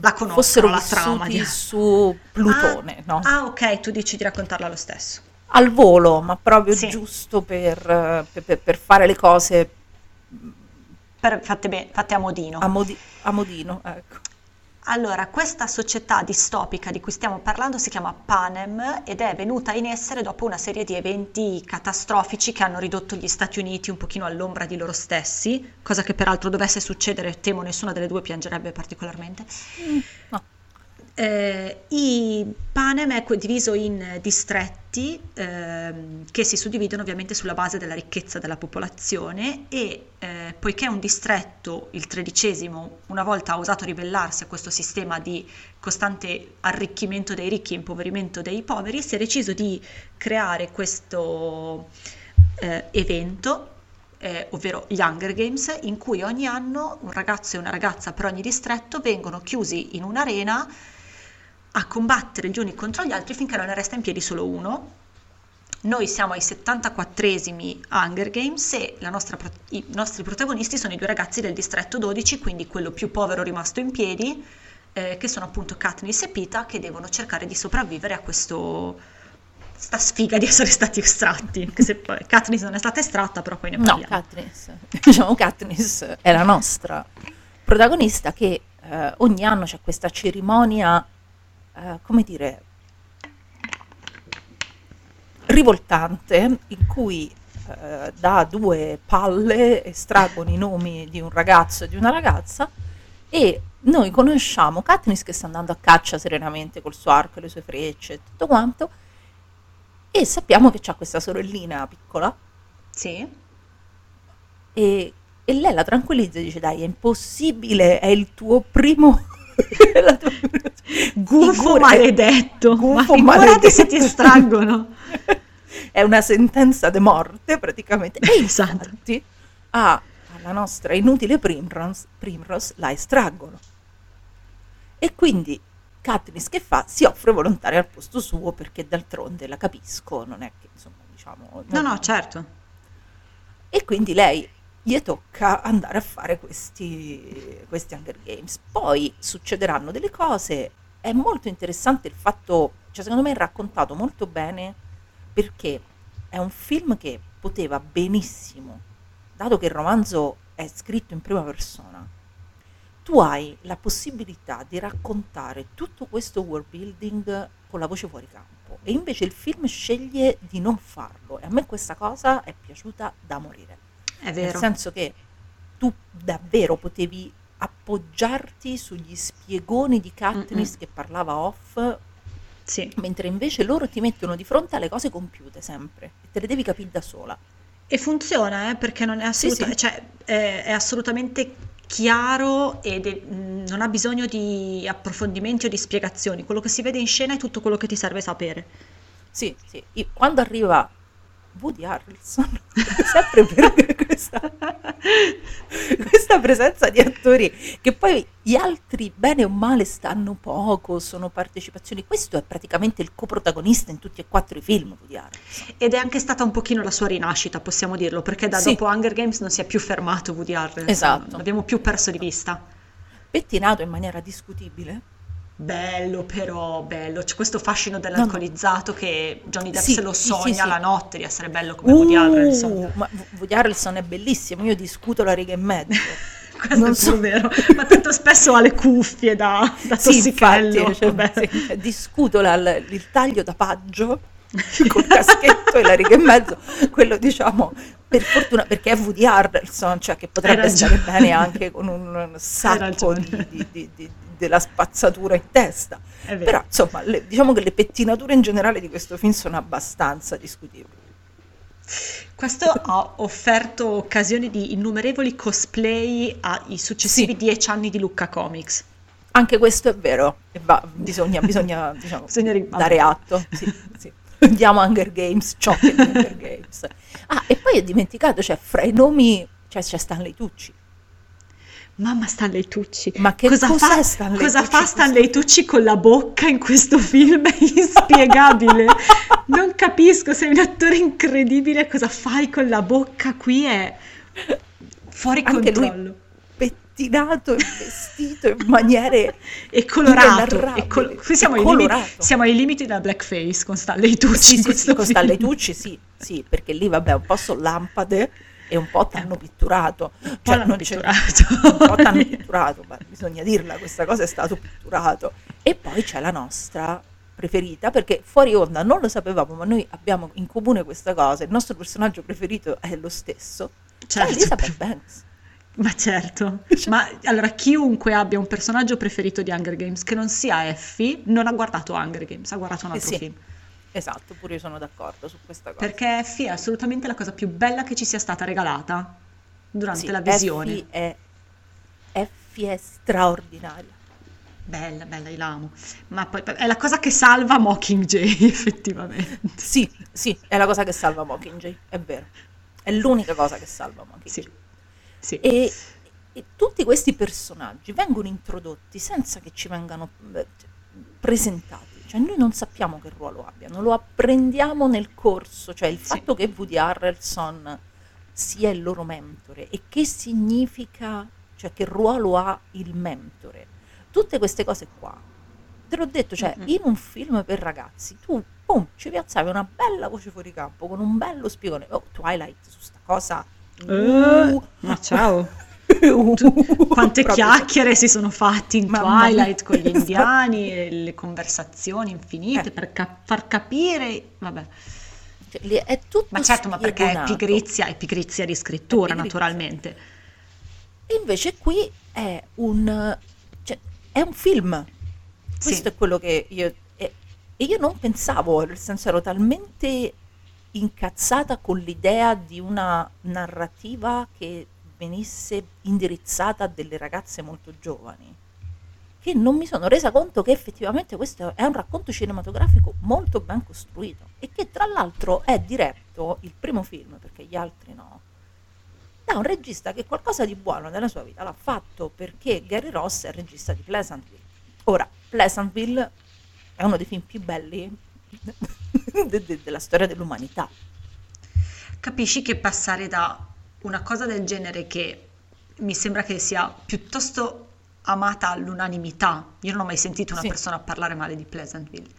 La, sì. La fossero la trama di... su Plutone, ah, no? Ah, ok, tu dici di raccontarla lo stesso. Al volo, ma proprio sì. giusto per, per, per fare le cose... Per, fatte, be- fatte a modino. A, modi- a modino, ecco. Allora, questa società distopica di cui stiamo parlando si chiama Panem ed è venuta in essere dopo una serie di eventi catastrofici che hanno ridotto gli Stati Uniti un pochino all'ombra di loro stessi, cosa che peraltro dovesse succedere, temo nessuna delle due piangerebbe particolarmente. Mm, no. eh, i Panem è diviso in distretti eh, che si suddividono ovviamente sulla base della ricchezza della popolazione e eh, poiché un distretto, il tredicesimo, una volta ha osato ribellarsi a questo sistema di costante arricchimento dei ricchi e impoverimento dei poveri, si è deciso di creare questo eh, evento, eh, ovvero gli Hunger Games, in cui ogni anno un ragazzo e una ragazza per ogni distretto vengono chiusi in un'arena a combattere gli uni contro gli altri finché non ne resta in piedi solo uno. Noi siamo ai settantaquattresimi Hunger Games e la nostra, i nostri protagonisti sono i due ragazzi del distretto dodici, quindi quello più povero rimasto in piedi, eh, che sono appunto Katniss e Peeta, che devono cercare di sopravvivere a questo, sta sfiga di essere stati estratti, che se poi Katniss non è stata estratta, però poi ne parliamo. No, Katniss, diciamo Katniss è la nostra protagonista che eh, ogni anno c'è questa cerimonia Uh, come dire, rivoltante, in cui uh, da due palle estraggono i nomi di un ragazzo e di una ragazza e noi conosciamo Katniss che sta andando a caccia serenamente col suo arco e le sue frecce e tutto quanto, e sappiamo che c'ha questa sorellina piccola sì. e, e lei la tranquillizza e dice dai, è impossibile, è il tuo primo la tua... Gufo maledetto. Gufo Ma maledetto. Se ti estraggono. È una sentenza de morte praticamente. Esatto. Infatti, ah, alla nostra inutile Primrose, Primrose la estraggono. E quindi Katniss che fa? Si offre volontaria al posto suo, perché d'altronde la capisco, non è che insomma diciamo... Non no, no, certo. E quindi lei gli tocca andare a fare questi, questi Hunger Games. Poi succederanno delle cose, è molto interessante il fatto, cioè secondo me è raccontato molto bene, perché è un film che poteva benissimo, dato che il romanzo è scritto in prima persona, tu hai la possibilità di raccontare tutto questo world building con la voce fuori campo, e invece il film sceglie di non farlo, e a me questa cosa è piaciuta da morire. È vero. Nel senso che tu davvero potevi appoggiarti sugli spiegoni di Katniss Mm-mm. che parlava off, sì. mentre invece loro ti mettono di fronte alle cose compiute sempre, e te le devi capire da sola. E funziona, eh, perché non è, assoluta- sì, sì. Cioè, è, è assolutamente... chiaro e de- non ha bisogno di approfondimenti o di spiegazioni, quello che si vede in scena è tutto quello che ti serve sapere. Sì, sì. E quando arriva Woody Harrelson, sempre per questa, questa presenza di attori, che poi gli altri bene o male stanno poco, sono partecipazioni, questo è praticamente il coprotagonista in tutti e quattro i film, Woody Harrelson. Ed è anche stata un pochino la sua rinascita, possiamo dirlo, perché da sì. dopo Hunger Games non si è più fermato Woody Harrelson, esatto. non abbiamo più perso esatto. di vista. Pettinato in maniera discutibile. Bello però, bello, c'è questo fascino dell'alcolizzato no, no. che Johnny Depp sì, se lo sogna sì, sì. la notte di essere bello come uh, Woody Harrelson. Ma Woody Harrelson è bellissimo, io discuto la riga e mezzo. Questo non è so. vero, ma tanto spesso ha le cuffie da, da tossichello. Sì, infatti, cioè, discuto la, il taglio da paggio col caschetto e la riga e mezzo, quello diciamo... Per fortuna, perché è Woody Harrelson, cioè che potrebbe stare bene anche con un sacco di, di, di, di, della spazzatura in testa. Però insomma, le, diciamo che le pettinature in generale di questo film sono abbastanza discutibili. Questo ha offerto occasioni di innumerevoli cosplay ai successivi sì. dieci anni di Lucca Comics. Anche questo è vero, e va, bisogna, bisogna, diciamo, bisogna dare atto. Sì, sì. Andiamo a Hunger Games, ciò che è Hunger Games. Ah, e poi ho dimenticato, cioè fra i nomi cioè, c'è Stanley Tucci. Mamma Stanley Tucci. Ma che cosa fa Stanley cosa Tucci? Fa Stanley Tucci con la bocca in questo film? È inspiegabile. Non capisco, sei un attore incredibile, cosa fai con la bocca qui? È fuori anche controllo. Lui pettinato e vestito in maniere e colorato. E col- qui siamo, e colorato. Ai limiti, siamo ai limiti della blackface con Stanley Tucci. Sì, sì, sì, con Stanley Tucci sì, sì, perché lì vabbè un po' sono lampade e un po' t'hanno pitturato. Un po' l'hanno pitturato. Un po' t'hanno pitturato, ma bisogna dirla, questa cosa è stato pitturato. E poi c'è la nostra preferita, perché fuori onda non lo sapevamo, ma noi abbiamo in comune questa cosa, il nostro personaggio preferito è lo stesso, certo. C'è Elizabeth Banks. Ma certo, ma allora chiunque abbia un personaggio preferito di Hunger Games che non sia Effie non ha guardato Hunger Games, ha guardato un altro eh sì. film. Esatto, pure io sono d'accordo su questa cosa. Perché Effie è assolutamente la cosa più bella che ci sia stata regalata durante sì, la visione. Effie è, Effie è straordinaria. Bella, bella, io l'amo. Ma poi è la cosa che salva Mockingjay, effettivamente. Sì, sì, è la cosa che salva Mockingjay, è vero. È l'unica cosa che salva Mockingjay. Sì. Sì. E, e tutti questi personaggi vengono introdotti senza che ci vengano presentati, cioè noi non sappiamo che ruolo abbiano, lo apprendiamo nel corso, cioè il sì. fatto che Woody Harrelson sia il loro mentore e che significa, cioè che ruolo ha il mentore, tutte queste cose qua, te l'ho detto, cioè mm-hmm. in un film per ragazzi tu boom, ci piazzavi una bella voce fuori campo con un bello spiegone, oh Twilight su sta cosa... Uh, uh, ma ciao uh, tu, quante chiacchiere si sono fatti in Twilight con gli indiani e le conversazioni infinite eh. per ca- far capire vabbè cioè, è tutto ma certo spiegonato. Ma perché è pigrizia è pigrizia di scrittura pigrizia. Naturalmente e invece qui è un cioè, è un film questo sì. è quello che io e io non pensavo, nel senso ero talmente incazzata con l'idea di una narrativa che venisse indirizzata a delle ragazze molto giovani che non mi sono resa conto che effettivamente questo è un racconto cinematografico molto ben costruito e che tra l'altro è diretto, il primo film, perché gli altri no, da un regista che qualcosa di buono nella sua vita l'ha fatto, perché Gary Ross è il regista di Pleasantville. Ora, Pleasantville è uno dei film più belli de- de- della storia dell'umanità. Capisci che passare da una cosa del genere, che mi sembra che sia piuttosto amata all'unanimità, io non ho mai sentito una sì. persona parlare male di Pleasantville,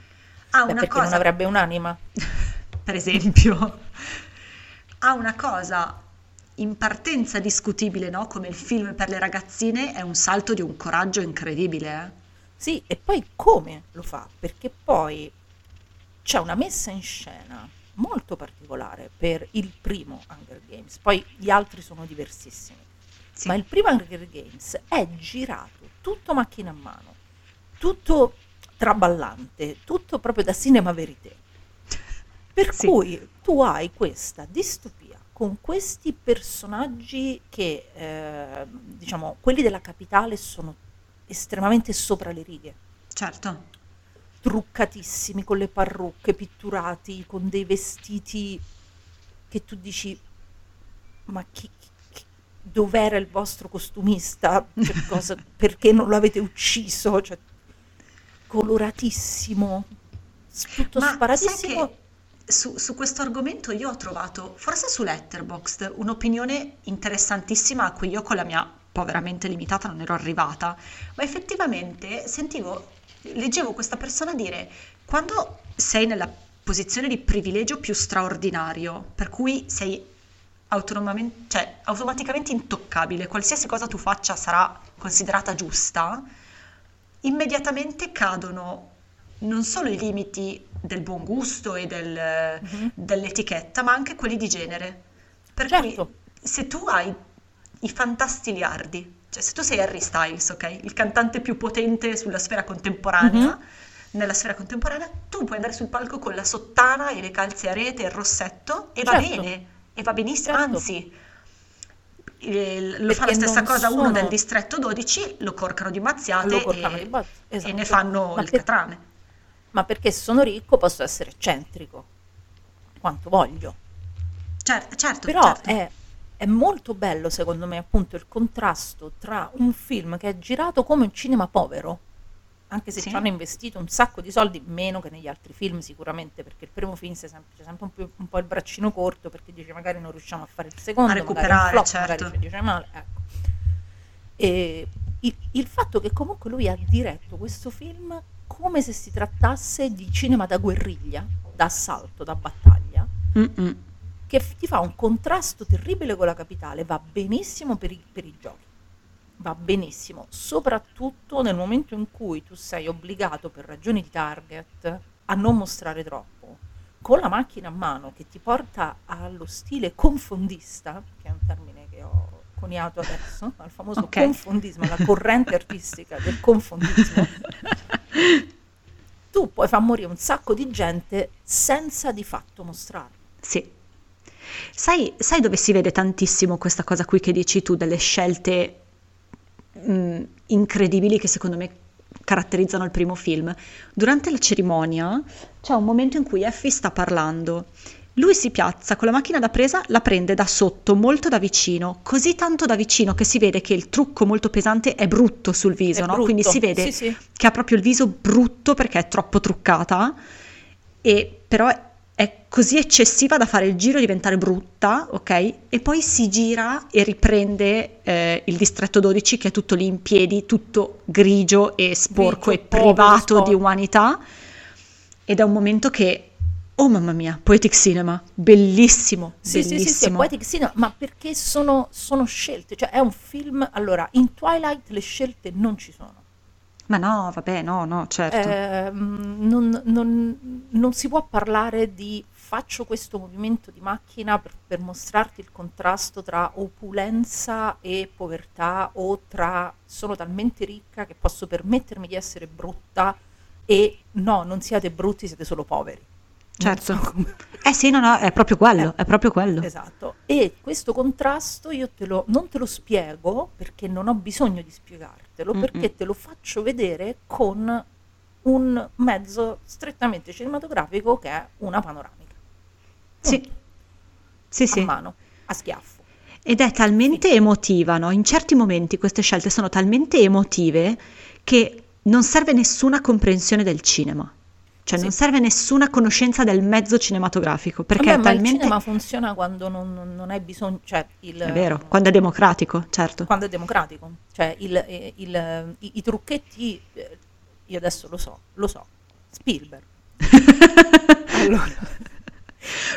a Beh, una cosa non avrebbe un'anima per esempio a una cosa in partenza discutibile, no? Come il film per le ragazzine, è un salto di un coraggio incredibile, eh? Sì, e poi come lo fa, perché poi c'è una messa in scena molto particolare per il primo Hunger Games, poi gli altri sono diversissimi, sì. ma il primo Hunger Games è girato tutto macchina a mano, tutto traballante, tutto proprio da cinema verité, per sì. cui tu hai questa distopia con questi personaggi che eh, diciamo quelli della capitale sono estremamente sopra le righe, certo, truccatissimi, con le parrucche, pitturati, con dei vestiti che tu dici ma chi, chi, dov'era il vostro costumista, cioè, cosa, perché non l'avete ucciso, cioè, coloratissimo, tutto ma sparatissimo. Sai che su, su questo argomento io ho trovato, forse su Letterboxd, un'opinione interessantissima a cui io con la mia povera mente limitata non ero arrivata, ma effettivamente sentivo... Leggevo questa persona dire, quando sei nella posizione di privilegio più straordinario, per cui sei autonomamente, cioè, automaticamente intoccabile, qualsiasi cosa tu faccia sarà considerata giusta, immediatamente cadono non solo i limiti del buon gusto e del, mm-hmm. dell'etichetta, ma anche quelli di genere. Per certo. cui se tu hai i fantastiliardi, cioè se tu sei Harry Styles, ok, il cantante più potente sulla sfera contemporanea, mm-hmm. nella sfera contemporanea, tu puoi andare sul palco con la sottana e le calze a rete e il rossetto e certo. va bene, e va benissimo, certo. anzi, eh, lo fa la stessa cosa sono... uno del distretto dodici, lo corcano di mazziate e, di esatto. e ne fanno ma il per... catrame. Ma perché sono ricco posso essere eccentrico, quanto voglio. Certo, certo. Però certo. è... È molto bello, secondo me, appunto il contrasto tra un film che è girato come un cinema povero, anche se sì. ci hanno investito un sacco di soldi, meno che negli altri film sicuramente, perché il primo film c'è sempre, c'è sempre un, po', un po' il braccino corto, perché dice magari non riusciamo a fare il secondo, a recuperare, flop, certo. magari dice male, ecco. E il, il fatto che comunque lui ha diretto questo film come se si trattasse di cinema da guerriglia, da assalto, da battaglia, mm-mm. che ti fa un contrasto terribile con la capitale, va benissimo per i, per i giochi, va benissimo, soprattutto nel momento in cui tu sei obbligato per ragioni di target a non mostrare troppo, con la macchina a mano che ti porta allo stile confondista, che è un termine che ho coniato adesso, al famoso okay. confondismo, la corrente artistica del confondismo, tu puoi far morire un sacco di gente senza di fatto mostrarlo. Sì. Sai, sai dove si vede tantissimo questa cosa qui che dici tu, delle scelte mh, incredibili che secondo me caratterizzano il primo film? Durante la cerimonia c'è un momento in cui Effie sta parlando, lui si piazza con la macchina da presa, la prende da sotto, molto da vicino, così tanto da vicino che si vede che il trucco molto pesante è brutto sul viso, no? Quindi si vede sì, sì. che ha proprio il viso brutto perché è troppo truccata, e però è è così eccessiva da fare il giro e diventare brutta, ok? E poi si gira e riprende eh, il distretto dodici, che è tutto lì in piedi, tutto grigio e sporco grigio, e privato di umanità, ed è un momento che, oh mamma mia, Poetic Cinema, bellissimo, sì, bellissimo. Sì, sì, sì, Poetic Cinema, ma perché sono, sono scelte, cioè è un film, allora, in Twilight le scelte non ci sono. Ma no, vabbè, no, no, certo. Eh, non, non, non si può parlare di faccio questo movimento di macchina per, per mostrarti il contrasto tra opulenza e povertà, o tra sono talmente ricca che posso permettermi di essere brutta, e no, non siete brutti, siete solo poveri. Certo. Eh sì, no, no, è proprio quello, eh, è proprio quello. Esatto. E questo contrasto io te lo, non te lo spiego perché non ho bisogno di spiegartelo, mm-hmm. perché te lo faccio vedere con un mezzo strettamente cinematografico che è una panoramica. Sì. Mm. Sì, sì. A mano, a schiaffo. Ed è talmente sì. emotiva, no? In certi momenti queste scelte sono talmente emotive che non serve nessuna comprensione del cinema. Cioè sì. non serve nessuna conoscenza del mezzo cinematografico, perché Vabbè, è talmente... ma il cinema funziona quando non, non hai bisogno, cioè il... È vero, quando è democratico, certo. Quando è democratico, cioè il, il, il, i, i trucchetti, io adesso lo so, lo so, Spielberg. Allora...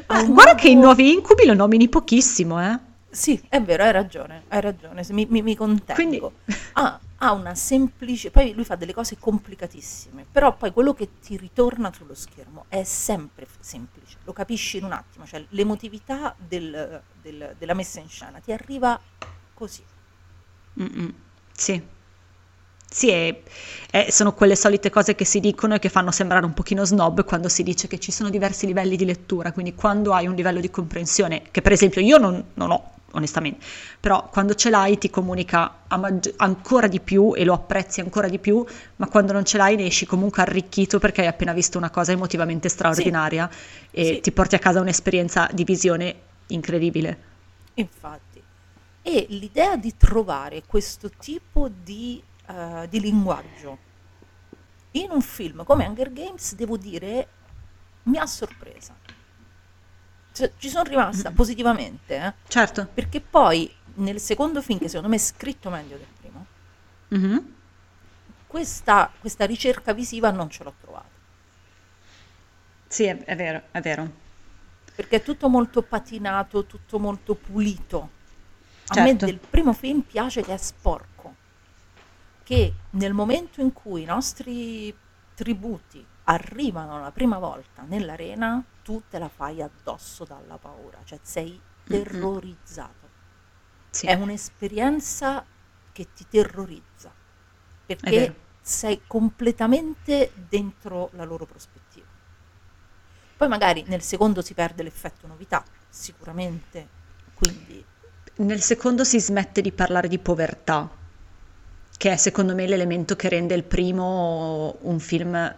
Ma guarda nuovo... che i Nuovi Incubi lo nomini pochissimo, eh? Sì, è vero, hai ragione, hai ragione, mi, mi, mi contengo. Quindi... Ah, ha una semplice... Poi lui fa delle cose complicatissime, però poi quello che ti ritorna sullo schermo è sempre semplice, lo capisci in un attimo, cioè l'emotività del, del, della messa in scena ti arriva così. Mm-mm. Sì. Sì, è, è, sono quelle solite cose che si dicono e che fanno sembrare un pochino snob quando si dice che ci sono diversi livelli di lettura, quindi quando hai un livello di comprensione, che per esempio io non, non ho, onestamente, però quando ce l'hai ti comunica a maggi- ancora di più e lo apprezzi ancora di più, ma quando non ce l'hai ne esci comunque arricchito perché hai appena visto una cosa emotivamente straordinaria sì. e sì. ti porti a casa un'esperienza di visione incredibile. Infatti, e l'idea di trovare questo tipo di Uh, di linguaggio in un film come Hunger Games, devo dire, mi ha sorpresa, cioè, ci sono rimasta mm-hmm. positivamente, eh? Certo, perché poi nel secondo film, che secondo me è scritto meglio del primo, mm-hmm. questa, questa ricerca visiva non ce l'ho trovata. Sì, è, è vero, è vero, perché è tutto molto patinato, tutto molto pulito. A certo. me del primo film piace che è sporco, che nel momento in cui i nostri tributi arrivano la prima volta nell'arena, tu te la fai addosso dalla paura, cioè sei terrorizzato. Sì. È un'esperienza che ti terrorizza, perché sei completamente dentro la loro prospettiva. Poi magari nel secondo si perde l'effetto novità, sicuramente, quindi... Nel secondo si smette di parlare di povertà, che è secondo me l'elemento che rende il primo un film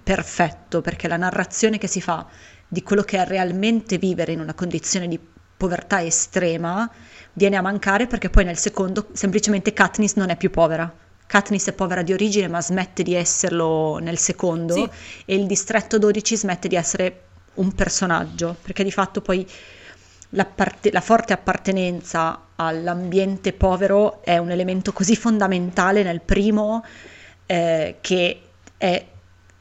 perfetto, perché la narrazione che si fa di quello che è realmente vivere in una condizione di povertà estrema viene a mancare, perché poi nel secondo semplicemente Katniss non è più povera. Katniss è povera di origine ma smette di esserlo nel secondo sì. e il distretto dodici smette di essere un personaggio, perché di fatto poi La, parte, la forte appartenenza all'ambiente povero è un elemento così fondamentale nel primo eh, che è,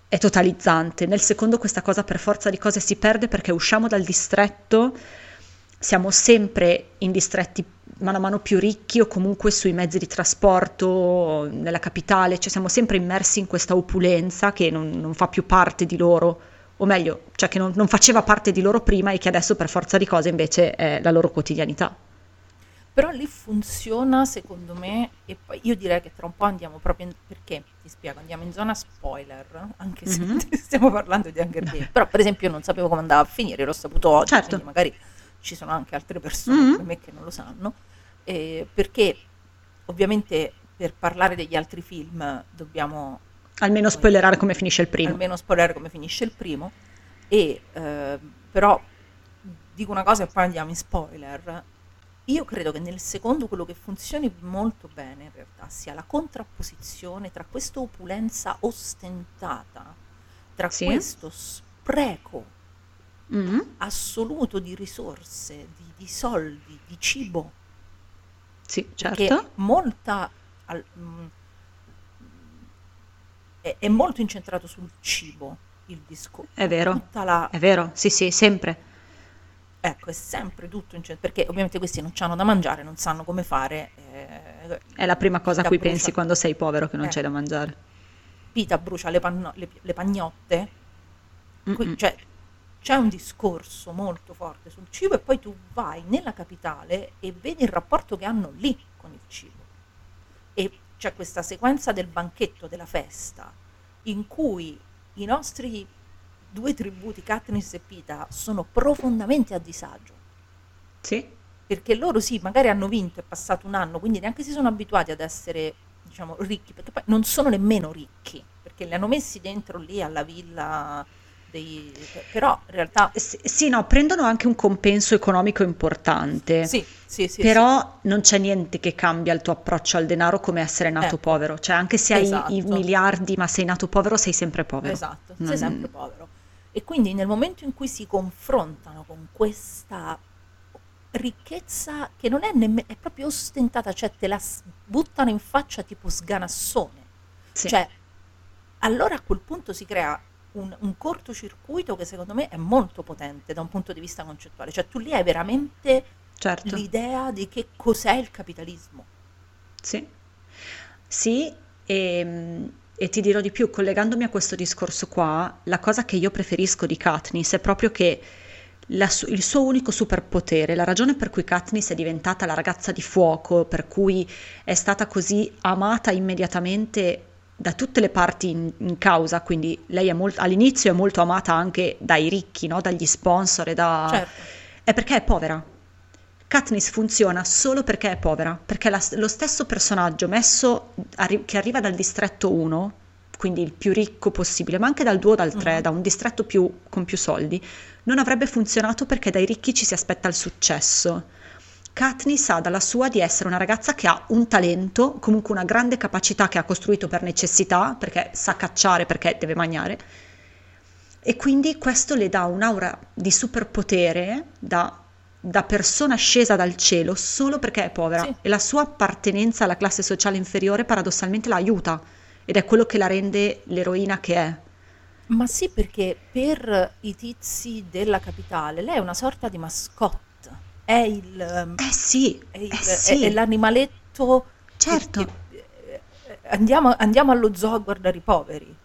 è totalizzante. Nel secondo questa cosa per forza di cose si perde, perché usciamo dal distretto, siamo sempre in distretti mano a mano più ricchi o comunque sui mezzi di trasporto nella capitale, cioè siamo sempre immersi in questa opulenza che non, non fa più parte di loro. O meglio, cioè che non, non faceva parte di loro prima e che adesso per forza di cose invece è la loro quotidianità. Però lì funziona, secondo me, e poi io direi che tra un po' andiamo proprio, in, perché, ti spiego, andiamo in zona spoiler, anche se mm-hmm. stiamo parlando di Hunger Games. Però per esempio io non sapevo come andava a finire, l'ho saputo oggi, certo. quindi magari ci sono anche altre persone mm-hmm. come me che non lo sanno, eh, perché ovviamente per parlare degli altri film dobbiamo... Almeno spoilerare come finisce il primo. Almeno spoilerare come finisce il primo. E eh, però dico una cosa e poi andiamo in spoiler. Io credo che nel secondo quello che funzioni molto bene in realtà sia la contrapposizione tra questa opulenza ostentata, tra sì. questo spreco mm-hmm. assoluto di risorse, di, di soldi, di cibo. Sì, certo. Che molta... Al, mh, è molto incentrato sul cibo il discorso. È vero, tutta la... è vero, sì sì, sempre. Ecco, è sempre tutto incentrato, perché ovviamente questi non c'hanno da mangiare, non sanno come fare. Eh, è la prima cosa a cui brucia... pensi quando sei povero, che non eh. c'hai da mangiare. Peeta brucia le, panno... le, le pagnotte, qui, cioè, c'è un discorso molto forte sul cibo e poi tu vai nella capitale e vedi il rapporto che hanno lì con il cibo. E c'è questa sequenza del banchetto, della festa, in cui i nostri due tributi, Katniss e Peeta, sono profondamente a disagio. Sì. Perché loro sì, magari hanno vinto, è passato un anno, quindi neanche si sono abituati ad essere, diciamo, ricchi, perché poi non sono nemmeno ricchi, perché li hanno messi dentro lì alla villa dei... però in realtà... S- sì, no, prendono anche un compenso economico importante, sì, sì, sì, però sì. Non c'è niente che cambia il tuo approccio al denaro come essere nato eh. povero, cioè anche se hai esatto. i miliardi ma sei nato povero sei sempre povero. Esatto, sei mm. sempre povero. E quindi nel momento in cui si confrontano con questa... ricchezza che non è nemmeno, è proprio ostentata, cioè te la buttano in faccia tipo sganassone, sì. Cioè allora a quel punto si crea un, un cortocircuito che secondo me è molto potente da un punto di vista concettuale, cioè tu lì hai veramente certo. l'idea di che cos'è il capitalismo. Sì, sì, e, e ti dirò di più, collegandomi a questo discorso qua, la cosa che io preferisco di Katniss è proprio che La su- il suo unico superpotere, la ragione per cui Katniss è diventata la ragazza di fuoco, per cui è stata così amata immediatamente da tutte le parti in, in causa, quindi lei è molto, all'inizio è molto amata anche dai ricchi, no? Dagli sponsor e da... Certo. È perché è povera. Katniss funziona solo perché è povera, perché la, lo stesso personaggio messo arri- che arriva dal distretto uno, quindi il più ricco possibile, ma anche dal due o dal tre, uh-huh. da un distretto più, con più soldi, non avrebbe funzionato perché dai ricchi ci si aspetta il successo. Katniss ha dalla sua di essere una ragazza che ha un talento, comunque una grande capacità che ha costruito per necessità, perché sa cacciare, perché deve mangiare, e quindi questo le dà un'aura di superpotere da, da persona scesa dal cielo solo perché è povera, sì. E la sua appartenenza alla classe sociale inferiore paradossalmente la aiuta. Ed è quello che la rende l'eroina che è. Ma sì, perché per i tizi della capitale lei è una sorta di mascotte. È il... Eh sì, è, il, eh sì. è, è l'animaletto... Certo. Che, che, andiamo, andiamo allo zoo a guardare i poveri.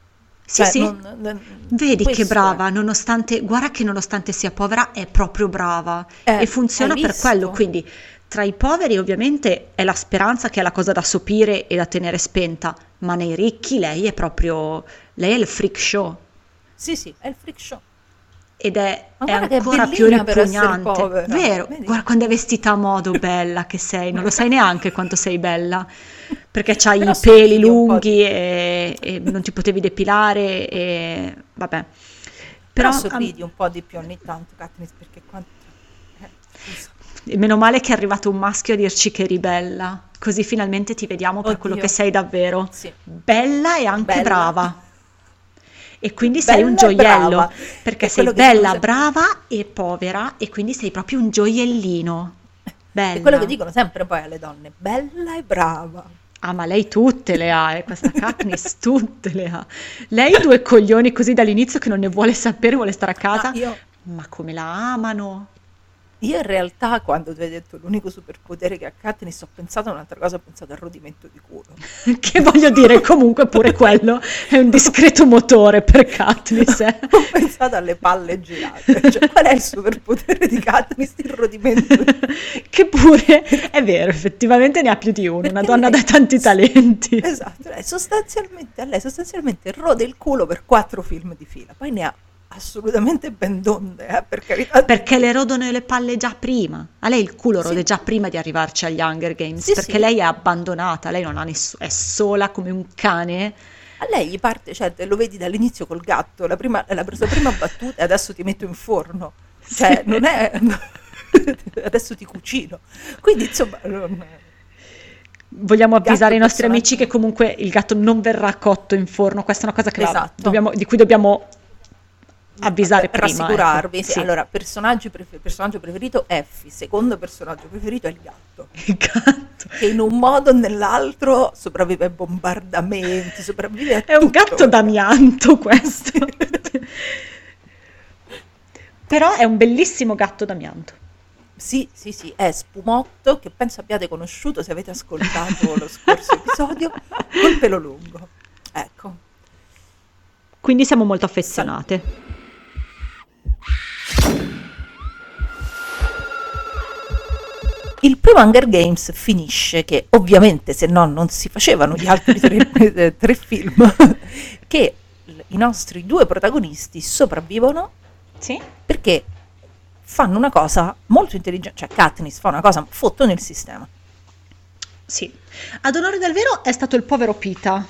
Sì, cioè, sì. Non, non, Vedi che brava, è. nonostante... Guarda che nonostante sia povera è proprio brava. Eh, e funziona per quello, quindi... Tra i poveri ovviamente è la speranza che è la cosa da sopire e da tenere spenta, ma nei ricchi lei è proprio, lei è il freak show. Sì, sì, è il freak show. Ed è, è ancora più ripugnante. Vero, vedi? Guarda quando è vestita a modo, bella che sei, non lo sai neanche quanto sei bella, perché c'hai Però i peli lunghi e, e non ti potevi depilare e vabbè. Però, Però sorridi am- un po' di più ogni tanto, Katniss, perché quanto... Eh, scusa. E meno male che è arrivato un maschio a dirci che è ribella, così finalmente ti vediamo per Oddio. quello che sei davvero, sì. Bella e anche bella. brava, e quindi bella sei un gioiello, perché è sei bella, sempre... brava e povera, e quindi sei proprio un gioiellino, bella. È quello che dicono sempre poi alle donne, bella e brava. Ah, ma lei tutte le ha, eh, questa Katniss tutte le ha. Lei due coglioni così dall'inizio che non ne vuole sapere, vuole stare a casa, no, io... ma come la amano. Io in realtà quando tu hai detto l'unico superpotere che ha Katniss ho pensato a un'altra cosa, ho pensato al rodimento di culo. Che voglio dire, comunque pure quello è un discreto motore per Katniss. Eh. Ho pensato alle palle girate, cioè qual è il superpotere di Katniss? Il rodimento di culo. Che pure è vero, effettivamente ne ha più di uno, perché una donna lei... dai tanti talenti. Esatto, lei sostanzialmente, lei sostanzialmente rode il culo per quattro film di fila, poi ne ha. Assolutamente ben donde, eh, per carità. Perché le rodono le palle già prima. A lei il culo rode sì. già prima di arrivarci agli Hunger Games, sì, perché sì. lei è abbandonata, lei non ha nessuno, è sola come un cane. A lei gli parte, cioè lo vedi dall'inizio col gatto, la prima, la sua prima battuta è adesso ti metto in forno, cioè sì. non è adesso ti cucino. Quindi insomma... Non... Vogliamo avvisare i nostri amici che comunque il gatto non verrà cotto in forno, questa è una cosa che esatto. va, dobbiamo, di cui dobbiamo... avvisare prima, rassicurarvi, ecco. sì. Allora personaggi prefer- personaggio preferito Effie, secondo personaggio preferito è il gatto, il gatto che in un modo o nell'altro sopravvive ai bombardamenti, sopravvive a è tutto. Un gatto d'amianto questo però è un bellissimo gatto d'amianto. Sì, sì, sì, è Spumotto, che penso abbiate conosciuto se avete ascoltato lo scorso episodio, col pelo lungo, ecco, quindi siamo molto affezionate. Sì. Il primo Hunger Games finisce che ovviamente se no non si facevano gli altri tre, tre film, che i nostri due protagonisti sopravvivono, sì, perché fanno una cosa molto intelligente, cioè Katniss fa una cosa fottona nel sistema. Sì, ad onore del vero è stato il povero Peeta,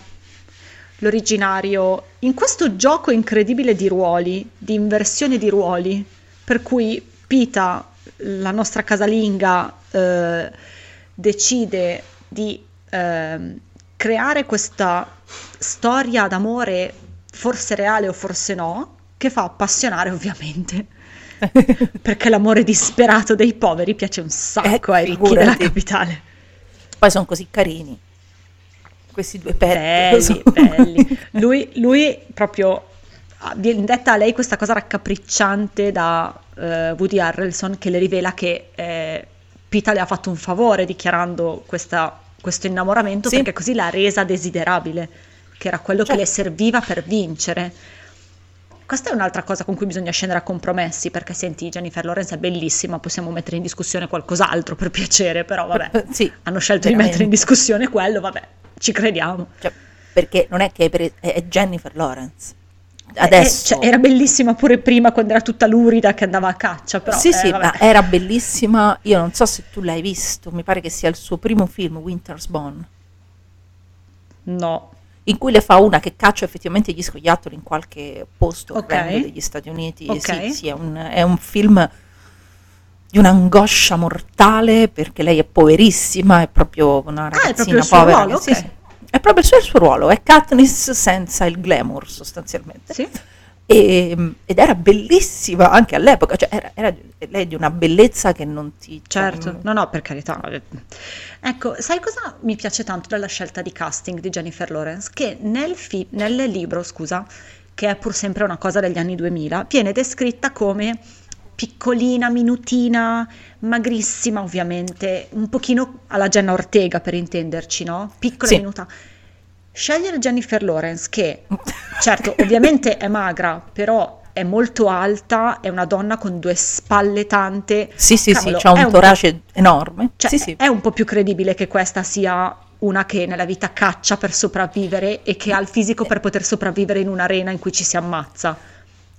l'originario, in questo gioco incredibile di ruoli, di inversione di ruoli, per cui Peeta, la nostra casalinga, eh, decide di eh, creare questa storia d'amore forse reale o forse no, che fa appassionare ovviamente, perché l'amore disperato dei poveri piace un sacco eh, ai ricchi figurati. Della capitale. Poi sono così carini questi due pezzi, belli, belli. lui, lui proprio viene detta a lei questa cosa raccapricciante da uh, Woody Harrelson, che le rivela che eh, Peeta le ha fatto un favore dichiarando questa, questo innamoramento, sì, perché così l'ha resa desiderabile, che era quello, cioè, che le serviva per vincere. Questa è un'altra cosa con cui bisogna scendere a compromessi, perché senti, Jennifer Lawrence è bellissima, possiamo mettere in discussione qualcos'altro per piacere, però vabbè, sì, hanno scelto veramente di mettere in discussione quello, vabbè, ci crediamo. Cioè, perché non è che è, per, è Jennifer Lawrence, adesso... Eh, cioè, era bellissima pure prima quando era tutta lurida che andava a caccia, però... Sì, eh, sì, vabbè. Ma era bellissima, io non so se tu l'hai visto, mi pare che sia il suo primo film, Winter's Bone. No. In cui le fa una che caccia effettivamente gli scoiattoli in qualche posto, okay, degli Stati Uniti. Okay. Sì, sì, è un, è un film di un'angoscia mortale, perché lei è poverissima, è proprio una ragazzina ah, proprio povera. Ruolo, che, okay, sì, è proprio il suo ruolo, è Katniss senza il glamour sostanzialmente. Sì. E, ed era bellissima anche all'epoca, cioè era, era lei di una bellezza che non ti... Certo, non... no no, per carità. Ecco, sai cosa mi piace tanto della scelta di casting di Jennifer Lawrence? Che nel, fi- nel libro, scusa, che è pur sempre una cosa degli anni duemila, viene descritta come piccolina, minutina, magrissima ovviamente, un pochino alla Jenna Ortega per intenderci, no? Piccola, sì, minuta. Scegliere Jennifer Lawrence, che certo ovviamente è magra, però è molto alta, è una donna con due spalle tante. Sì, sì, cavolo, sì, ha un torace un enorme. Cioè, sì, sì, è un po' più credibile che questa sia una che nella vita caccia per sopravvivere e che ha il fisico per poter sopravvivere in un'arena in cui ci si ammazza.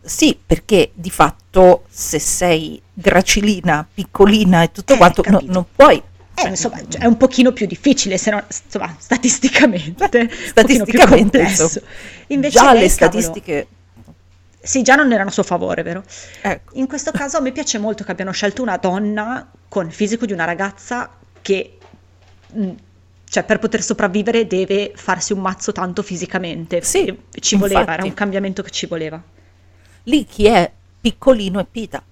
Sì, perché di fatto se sei gracilina, piccolina e tutto eh, quanto, no, non puoi... Eh, insomma, cioè, è un pochino più difficile, se no, insomma, statisticamente, statisticamente un più invece già lei, le statistiche cavolo, sì, già non erano a suo favore, vero? Ecco. In questo caso a me piace molto che abbiano scelto una donna con il fisico di una ragazza che mh, cioè per poter sopravvivere deve farsi un mazzo tanto fisicamente, sì, ci infatti voleva, era un cambiamento che ci voleva. Lì chi è piccolino è Peeta.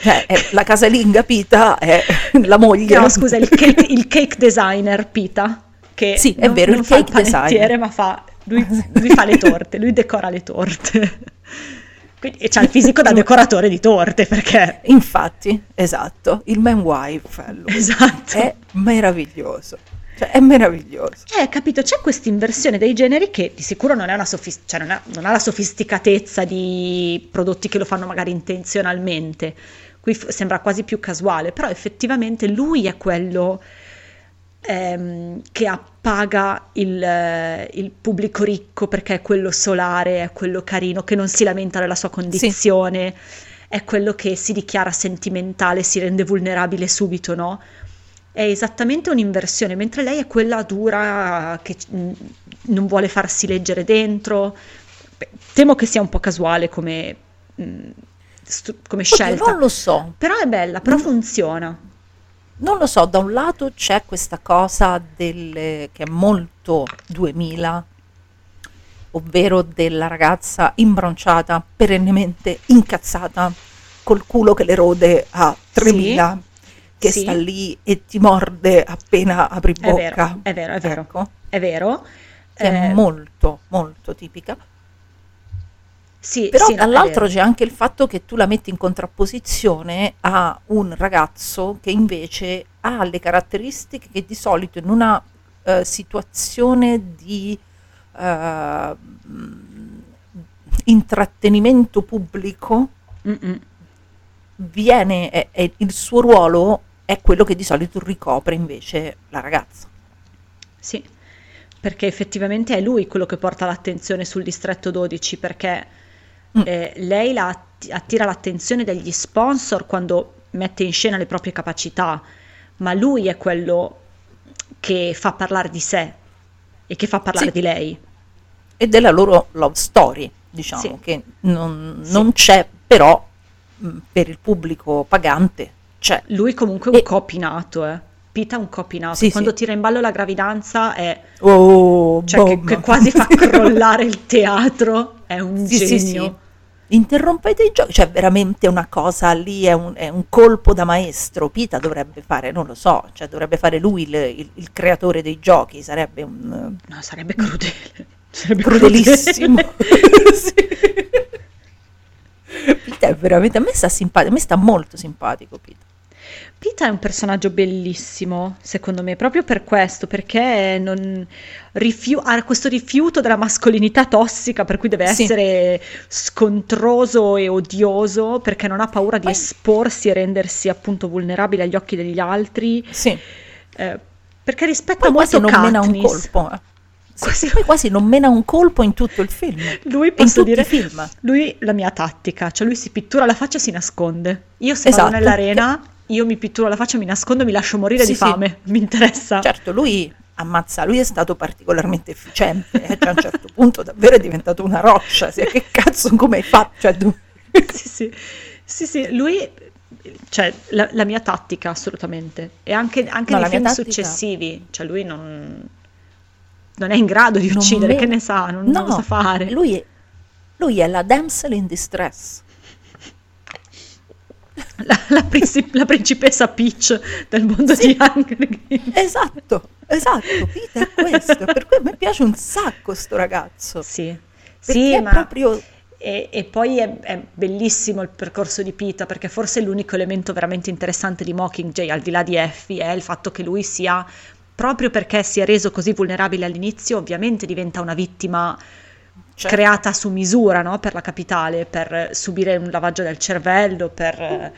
Cioè, la casalinga Peeta è la moglie. No, scusa, il cake, il cake designer Peeta, che sì, non, è vero, non il cake fa il panettiere, ma fa, lui, lui fa le torte, lui decora le torte. Quindi, e c'ha il fisico da decoratore di torte, perché... Infatti, esatto, il man wife lui, esatto, è meraviglioso. Cioè, è meraviglioso. Eh, capito, c'è questa inversione dei generi che di sicuro non, è una sofist- cioè non, è, non ha la sofisticatezza di prodotti che lo fanno magari intenzionalmente. Qui f- sembra quasi più casuale, però effettivamente lui è quello ehm, che appaga il, eh, il pubblico ricco, perché è quello solare, è quello carino, che non si lamenta della sua condizione, sì, è quello che si dichiara sentimentale, si rende vulnerabile subito, no? È esattamente un'inversione, mentre lei è quella dura che non vuole farsi leggere dentro. Beh, temo che sia un po' casuale come, mh, stu- come scelta. Non lo so. Però è bella, però non funziona. Non lo so, da un lato c'è questa cosa del, che è molto duemila, ovvero della ragazza imbronciata, perennemente incazzata, col culo che le rode a tremila. Sì, che sì, sta lì e ti morde appena apri bocca. È vero, è vero, è vero. Ecco. È vero. Che eh. è molto, molto tipica. Sì, però sì, dall'altro no, c'è anche il fatto che tu la metti in contrapposizione a un ragazzo che invece ha le caratteristiche che di solito in una uh, situazione di uh, intrattenimento pubblico... Mm-mm. Viene è, è, il suo ruolo è quello che di solito ricopre invece la ragazza. Sì, perché effettivamente è lui quello che porta l'attenzione sul distretto dodici, perché mm. eh, lei la att- attira l'attenzione degli sponsor quando mette in scena le proprie capacità, ma lui è quello che fa parlare di sé e che fa parlare sì. di lei. E della loro love story, diciamo, sì. che non, sì. non c'è, però per il pubblico pagante c'è. Lui comunque è un e... copinato, eh. Peeta un copinato, sì, quando sì. tira in ballo la gravidanza è oh, cioè che, che quasi fa crollare il teatro, è un sì, genio. Sì, sì. Interrompete i giochi, cioè veramente una cosa lì, è un, è un colpo da maestro. Peeta dovrebbe fare, non lo so, cioè dovrebbe fare lui il, il, il creatore dei giochi, sarebbe un... No, sarebbe crudele, sarebbe crudelissimo. Sì. Peeta è veramente, a me sta simpatico, a me sta molto simpatico Peeta. Peeta è un personaggio bellissimo, secondo me, proprio per questo, perché non rifiu- ha questo rifiuto della mascolinità tossica, per cui deve essere sì. scontroso e odioso, perché non ha paura di Poi... esporsi e rendersi appunto vulnerabile agli occhi degli altri, sì. eh, perché rispetta Poi molto Katniss. Quasi non mena un colpo, eh. Quasi, quasi non mena un colpo in tutto il film. Lui, posso dire, film. Lui la mia tattica, cioè lui si pittura la faccia e si nasconde. Io se esatto. vado nell'arena, io mi pitturo la faccia, mi nascondo, mi lascio morire sì, di fame, sì. mi interessa. Certo, lui ammazza, lui è stato particolarmente efficiente, eh? Cioè, a un certo punto davvero è diventato una roccia, cioè, che cazzo, come hai fatto? Cioè, tu... sì, sì, sì, sì, lui, cioè la, la mia tattica assolutamente, e anche, anche nei film tattica... successivi, cioè lui non... non è in grado di uccidere, me... che ne sa, non, no, non lo sa fare. Lui è, lui è la damsel in distress. La, la, princip- la principessa Peach del mondo sì. di Hunger Games. Esatto, esatto, Peeta è questo, per cui a me piace un sacco sto ragazzo. Sì, sì, è ma... proprio... E, e poi è, è bellissimo il percorso di Peeta, perché forse l'unico elemento veramente interessante di Mockingjay, al di là di Effie, è il fatto che lui sia... proprio perché si è reso così vulnerabile all'inizio, ovviamente diventa una vittima certo. creata su misura, no? Per la capitale, per subire un lavaggio del cervello, per,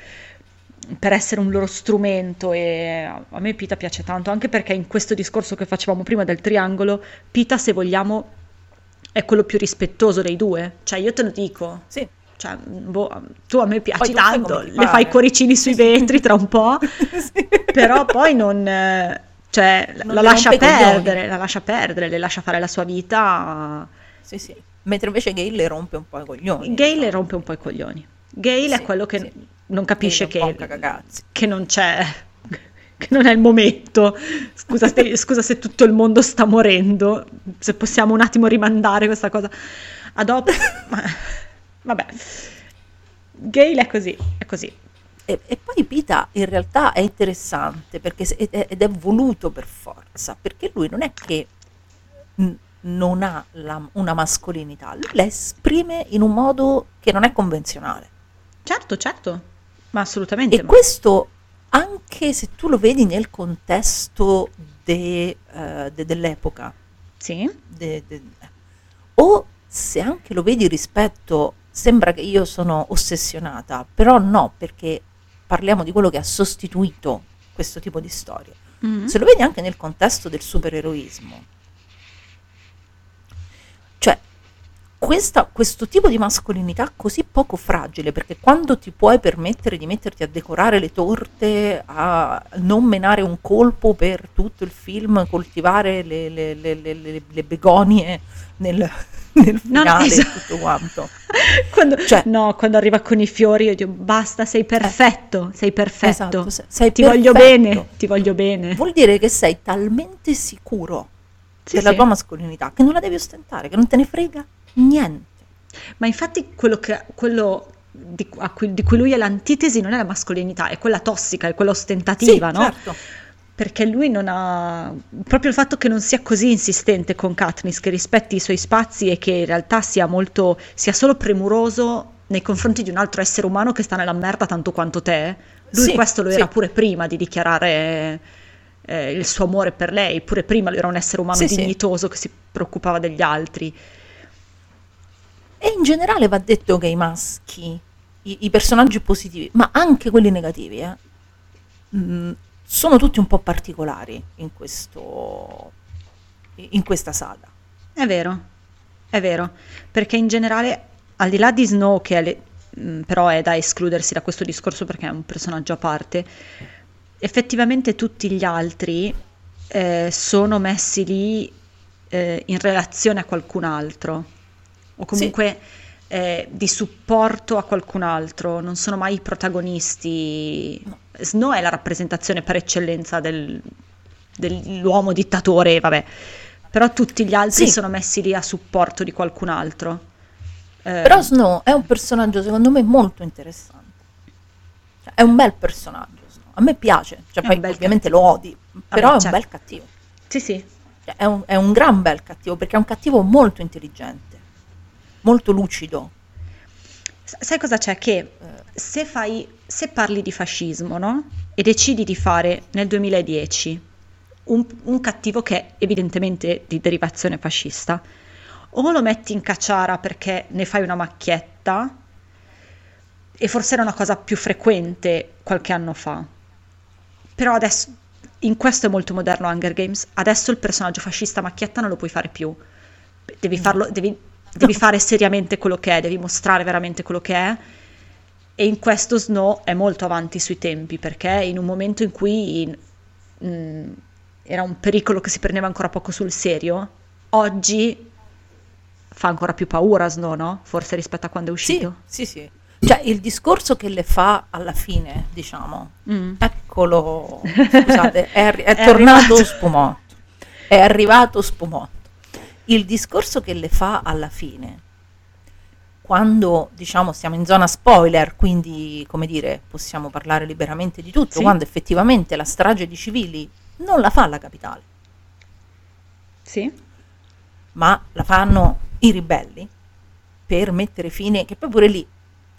per essere un loro strumento. E a me Peeta piace tanto, anche perché in questo discorso che facevamo prima del triangolo, Peeta, se vogliamo, è quello più rispettoso dei due. Cioè, io te lo dico. Sì. Cioè, boh, tu a me piaci tanto, le fai i cuoricini sui vetri tra un po', sì. però poi non... Cioè, non la lascia perdere, la lascia perdere, le lascia fare la sua vita. Sì, sì. Mentre invece Gale le rompe un po' i coglioni. Gale no? le rompe un po' i coglioni. Gale sì, è quello che sì. non capisce che, che non c'è, che non è il momento. Scusa, se, scusa se tutto il mondo sta morendo, se possiamo un attimo rimandare questa cosa a dopo. Vabbè, Gale è così, è così. E, e poi Peeta in realtà è interessante perché, ed è voluto per forza, perché lui non è che n- non ha la, una mascolinità, lui la esprime in un modo che non è convenzionale. Certo, certo, ma assolutamente. E ma. Questo, anche se tu lo vedi nel contesto de, uh, de, dell'epoca, sì. de, de, o se anche lo vedi rispetto, sembra che io sono ossessionata, però no, perché... parliamo di quello che ha sostituito questo tipo di storie. Mm-hmm. Se lo vedi anche nel contesto del supereroismo. Cioè, questa, questo tipo di mascolinità così poco fragile, perché quando ti puoi permettere di metterti a decorare le torte, a non menare un colpo per tutto il film, coltivare le, le, le, le, le, le begonie nel... nel finale no, esatto. tutto quanto quando, cioè, no, quando arriva con i fiori io dico basta, sei perfetto, eh, sei perfetto, esatto, sei, sei ti perfetto. voglio bene, ti voglio bene, vuol dire che sei talmente sicuro sì, della sì. tua mascolinità che non la devi ostentare, che non te ne frega niente. Ma infatti quello, che, quello di, a cui, di cui lui è l'antitesi non è la mascolinità, è quella tossica, è quella ostentativa, sì, no? Certo. Perché lui non ha... proprio il fatto che non sia così insistente con Katniss, che rispetti i suoi spazi e che in realtà sia molto... sia solo premuroso nei confronti di un altro essere umano che sta nella merda tanto quanto te. Lui sì, questo lo era sì. pure prima di dichiarare eh, il suo amore per lei, pure prima lui era un essere umano sì, dignitoso sì. che si preoccupava degli altri. E in generale va detto che i maschi, i, i personaggi positivi, ma anche quelli negativi, eh, mm, sono tutti un po' particolari in questo, in questa saga. È vero, è vero, perché in generale, al di là di Snow, che è le, però è da escludersi da questo discorso perché è un personaggio a parte, effettivamente tutti gli altri eh, sono messi lì eh, in relazione a qualcun altro, o comunque sì. eh, di supporto a qualcun altro, non sono mai i protagonisti. Snow è la rappresentazione per eccellenza del, dell'uomo dittatore, vabbè, però tutti gli altri sì. sono messi lì a supporto di qualcun altro. Eh, però Snow è un personaggio secondo me molto interessante, cioè, è un bel personaggio. A me piace, cioè, poi ovviamente cattivo. Lo odi, però Vabbè, è un certo. bel cattivo. Sì, sì. Cioè, è, un, è un gran bel cattivo, perché è un cattivo molto intelligente, molto lucido. Sai cosa c'è? Che se, fai, se parli di fascismo, no? E decidi di fare nel duemiladieci un, un cattivo che è evidentemente di derivazione fascista, o lo metti in cacciara perché ne fai una macchietta, e forse era una cosa più frequente qualche anno fa. Però adesso, in questo è molto moderno Hunger Games, adesso il personaggio fascista macchietta non lo puoi fare più. Devi farlo, devi, devi fare seriamente quello che è, devi mostrare veramente quello che è, e in questo Snow è molto avanti sui tempi, perché in un momento in cui in, mh, era un pericolo che si prendeva ancora poco sul serio, oggi fa ancora più paura Snow, no? Forse rispetto a quando è uscito. Sì, sì, sì. Cioè, il discorso che le fa alla fine, diciamo, mm. eccolo, scusate, è, è, è tornato arrivato. Spumotto, è arrivato Spumotto. Il discorso che le fa alla fine, quando, diciamo, siamo in zona spoiler, quindi, come dire, possiamo parlare liberamente di tutto, sì. quando effettivamente la strage di civili non la fa la capitale, sì. ma la fanno i ribelli per mettere fine, che poi pure lì,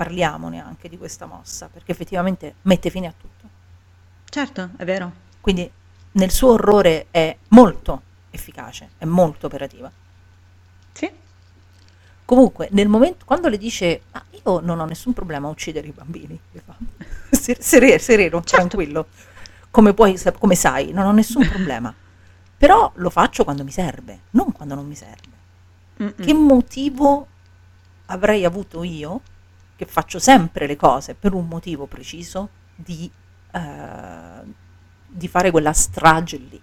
parliamone anche di questa mossa, perché effettivamente mette fine a tutto. Certo, è vero. Quindi nel suo orrore è molto efficace, è molto operativa. Sì. Comunque, nel momento, quando le dice, ma ah, io non ho nessun problema a uccidere i bambini, le fa, sereno, sereno certo. tranquillo, come, puoi, come sai, non ho nessun problema, però lo faccio quando mi serve, non quando non mi serve. Mm-mm. Che motivo avrei avuto io, che faccio sempre le cose per un motivo preciso, di, uh, di fare quella strage lì.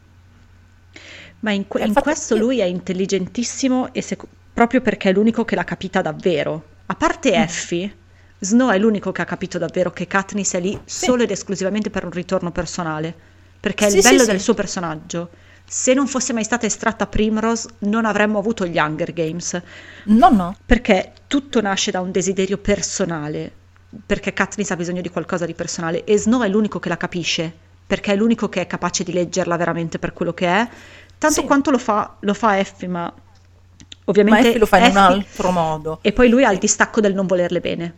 Ma in, que- in questo io... lui è intelligentissimo, e sec- proprio perché è l'unico che l'ha capita davvero. A parte mm. Effie, Snow è l'unico che ha capito davvero che Katniss è lì sì. solo ed esclusivamente per un ritorno personale, perché sì, è il bello sì, del sì. suo personaggio. Se non fosse mai stata estratta Primrose, non avremmo avuto gli Hunger Games. No, no. Perché tutto nasce da un desiderio personale, perché Katniss ha bisogno di qualcosa di personale, e Snow è l'unico che la capisce, perché è l'unico che è capace di leggerla veramente per quello che è, tanto sì. quanto lo fa, lo fa Effie, ma ovviamente... Ma Effie lo fa Effie, in un altro modo. E poi lui sì. ha il distacco del non volerle bene.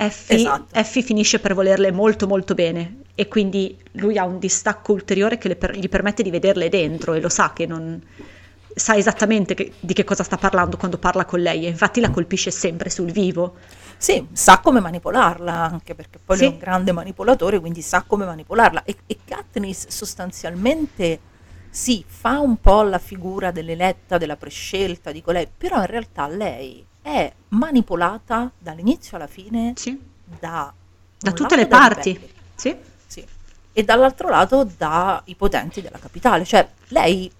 Effie, esatto. Effie finisce per volerle molto molto bene, e quindi lui ha un distacco ulteriore che le per, gli permette di vederle dentro, e lo sa che non sa esattamente che, di che cosa sta parlando quando parla con lei, e infatti la colpisce sempre sul vivo. Sì, sa come manipolarla anche, perché poi sì. lui è un grande manipolatore, quindi sa come manipolarla. E, e Katniss sostanzialmente sì, fa un po' la figura dell'eletta, della prescelta, di colei, però in realtà lei è manipolata dall'inizio alla fine sì. da, da tutte le parti. Sì. Sì. E dall'altro lato dai potenti della capitale. Cioè, lei,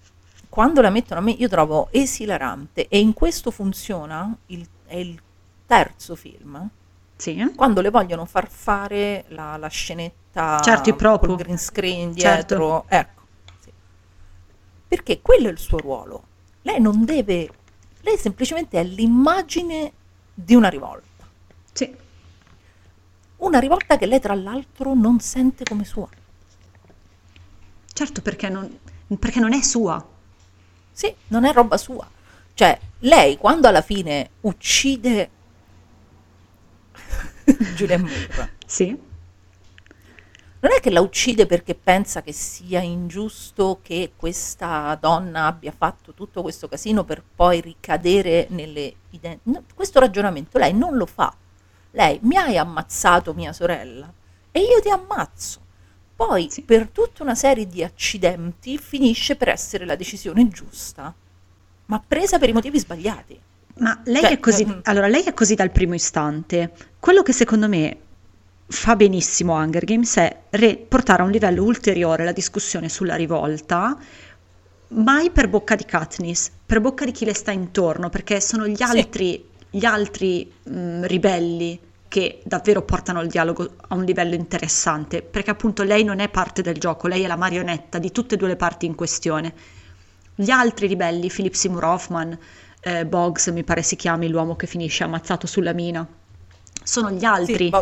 quando la mettono a me, io trovo esilarante, e in questo funziona, il, è il terzo film, sì. quando le vogliono far fare la, la scenetta certo, col green screen dietro. Certo. Ecco. Sì. Perché quello è il suo ruolo. Lei non deve... Lei semplicemente è l'immagine di una rivolta. Sì. Una rivolta che lei tra l'altro non sente come sua. Certo, perché non, perché non è sua. Sì, non è roba sua. Cioè, lei quando alla fine uccide Julia Moore, sì. non è che la uccide perché pensa che sia ingiusto che questa donna abbia fatto tutto questo casino per poi ricadere nelle ident- no, questo ragionamento lei non lo fa. Lei, mi hai ammazzato mia sorella e io ti ammazzo. Poi sì. per tutta una serie di accidenti finisce per essere la decisione giusta ma presa per i motivi sbagliati. Ma lei cioè, è così, ehm. allora lei è così dal primo istante. Quello che secondo me fa benissimo Hunger Games è re- portare a un livello ulteriore la discussione sulla rivolta, mai per bocca di Katniss, per bocca di chi le sta intorno, perché sono gli altri, sì. gli altri mh, ribelli che davvero portano il dialogo a un livello interessante, perché appunto lei non è parte del gioco, lei è la marionetta di tutte e due le parti in questione. Gli altri ribelli, Philip Seymour Hoffman, eh, Boggs mi pare si chiami l'uomo che finisce ammazzato sulla mina, sono gli altri sì,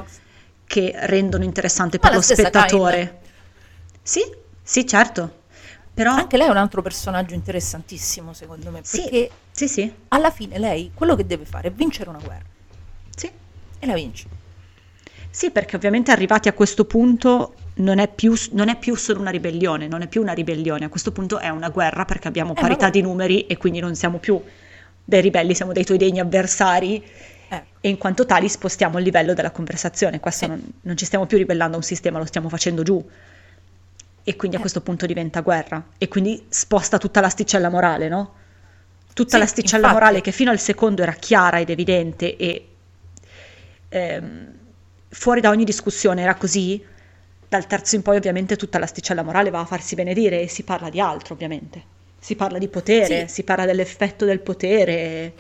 che rendono interessante Ma per lo spettatore. Kind. Sì, sì, certo. Però... anche lei è un altro personaggio interessantissimo, secondo me, perché sì, sì, sì. alla fine lei quello che deve fare è vincere una guerra. Sì. E la vince. Sì, perché ovviamente arrivati a questo punto non è più, non è più solo una ribellione, non è più una ribellione, a questo punto è una guerra perché abbiamo eh, parità di numeri e quindi non siamo più dei ribelli, siamo dei tuoi degni avversari. Eh. E in quanto tali spostiamo il livello della conversazione, questo eh. non, non ci stiamo più ribellando a un sistema, lo stiamo facendo giù. E quindi a questo punto diventa guerra. E quindi sposta tutta l'asticella morale, no? Tutta sì, l'asticella infatti. morale che fino al secondo era chiara ed evidente e ehm, fuori da ogni discussione era così. Dal terzo in poi ovviamente tutta l'asticella morale va a farsi benedire e si parla di altro ovviamente. Si parla di potere, sì. si parla dell'effetto del potere.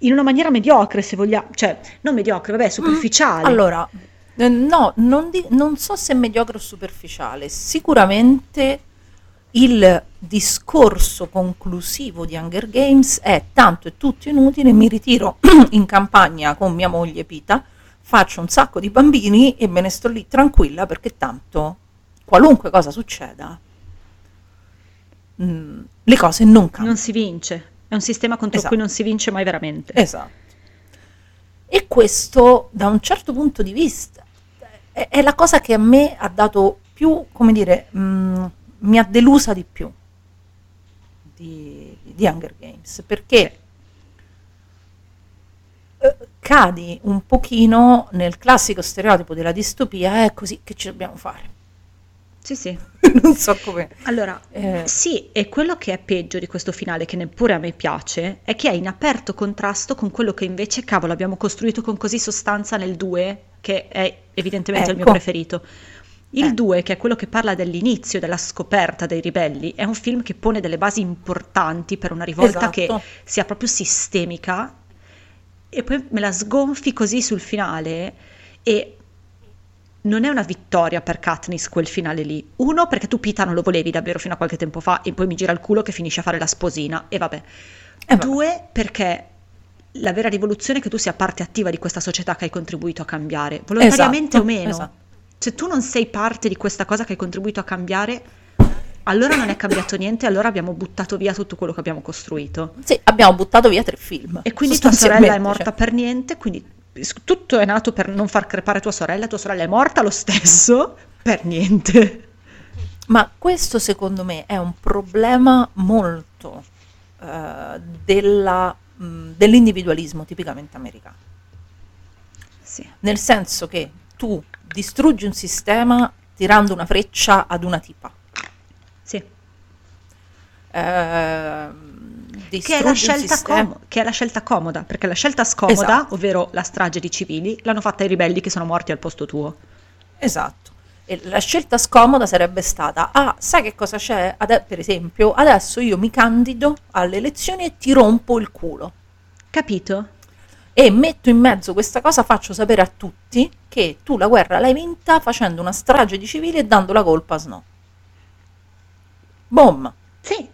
In una maniera mediocre se vogliamo. Cioè, non mediocre, vabbè, superficiale. Mm, allora... No, non, di, non so se è mediocre o superficiale. Sicuramente il discorso conclusivo di Hunger Games è tanto è tutto inutile, mi ritiro in campagna con mia moglie Peeta, faccio un sacco di bambini e me ne sto lì tranquilla perché tanto qualunque cosa succeda mh, le cose non cambiano. Non si vince, è un sistema contro esatto. cui non si vince mai veramente. Esatto. E questo da un certo punto di vista è, è la cosa che a me ha dato più, come dire, mh, mi ha delusa di più di, di Hunger Games, perché eh, cadi un pochino nel classico stereotipo della distopia, è così che ci dobbiamo fare. Sì, sì. Non so come. Allora, eh. sì, e quello che è peggio di questo finale, che neppure a me piace, è che è in aperto contrasto con quello che invece, cavolo, abbiamo costruito con così sostanza nel due, che è evidentemente ecco. il mio preferito. Il due, eh. che è quello che parla dell'inizio, della scoperta dei ribelli, è un film che pone delle basi importanti per una rivolta esatto. che sia proprio sistemica, e poi me la sgonfi così sul finale, e... non è una vittoria per Katniss quel finale lì. Uno, perché tu Peeta non lo volevi davvero fino a qualche tempo fa e poi mi gira il culo che finisce a fare la sposina e vabbè. Eh Due, vabbè. perché la vera rivoluzione è che tu sia parte attiva di questa società che hai contribuito a cambiare, volontariamente esatto, o meno. Esatto. Se tu non sei parte di questa cosa che hai contribuito a cambiare, allora non è cambiato niente, allora abbiamo buttato via tutto quello che abbiamo costruito. Sì, abbiamo buttato via tre film. E quindi tua sorella è morta cioè. per niente, quindi... tutto è nato per non far crepare tua sorella, tua sorella è morta lo stesso, per niente. Ma questo secondo me è un problema molto uh, della, mh, dell'individualismo tipicamente americano. Sì. Nel senso che tu distruggi un sistema tirando una freccia ad una tipa. Sì. Uh, Che è, la scelta com- che è la scelta comoda, perché la scelta scomoda, esatto. ovvero la strage di civili, l'hanno fatta i ribelli che sono morti al posto tuo. Esatto. E la scelta scomoda sarebbe stata, ah, sai che cosa c'è? Ade- per esempio, adesso io mi candido alle elezioni e ti rompo il culo. Capito? E metto in mezzo questa cosa, faccio sapere a tutti che tu la guerra l'hai vinta facendo una strage di civili e dando la colpa a Snow. Boom. Sì.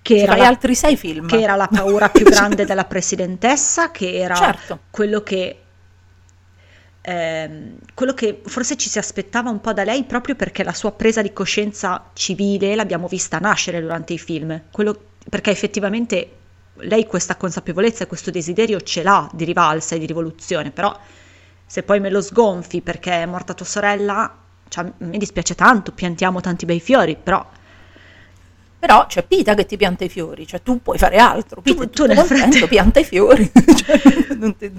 Che era, la, altri sei film. che era la paura più grande della presidentessa, che era certo. quello che ehm, quello che forse ci si aspettava un po' da lei, proprio perché la sua presa di coscienza civile l'abbiamo vista nascere durante i film, quello, perché effettivamente lei questa consapevolezza e questo desiderio ce l'ha di rivalsa e di rivoluzione, però se poi me lo sgonfi perché è morta tua sorella, cioè, mi dispiace tanto, piantiamo tanti bei fiori, però... Però c'è Peeta che ti pianta i fiori, cioè tu puoi fare altro, Peeta, tu, tu nel frattempo pianta i fiori, cioè, non, ti...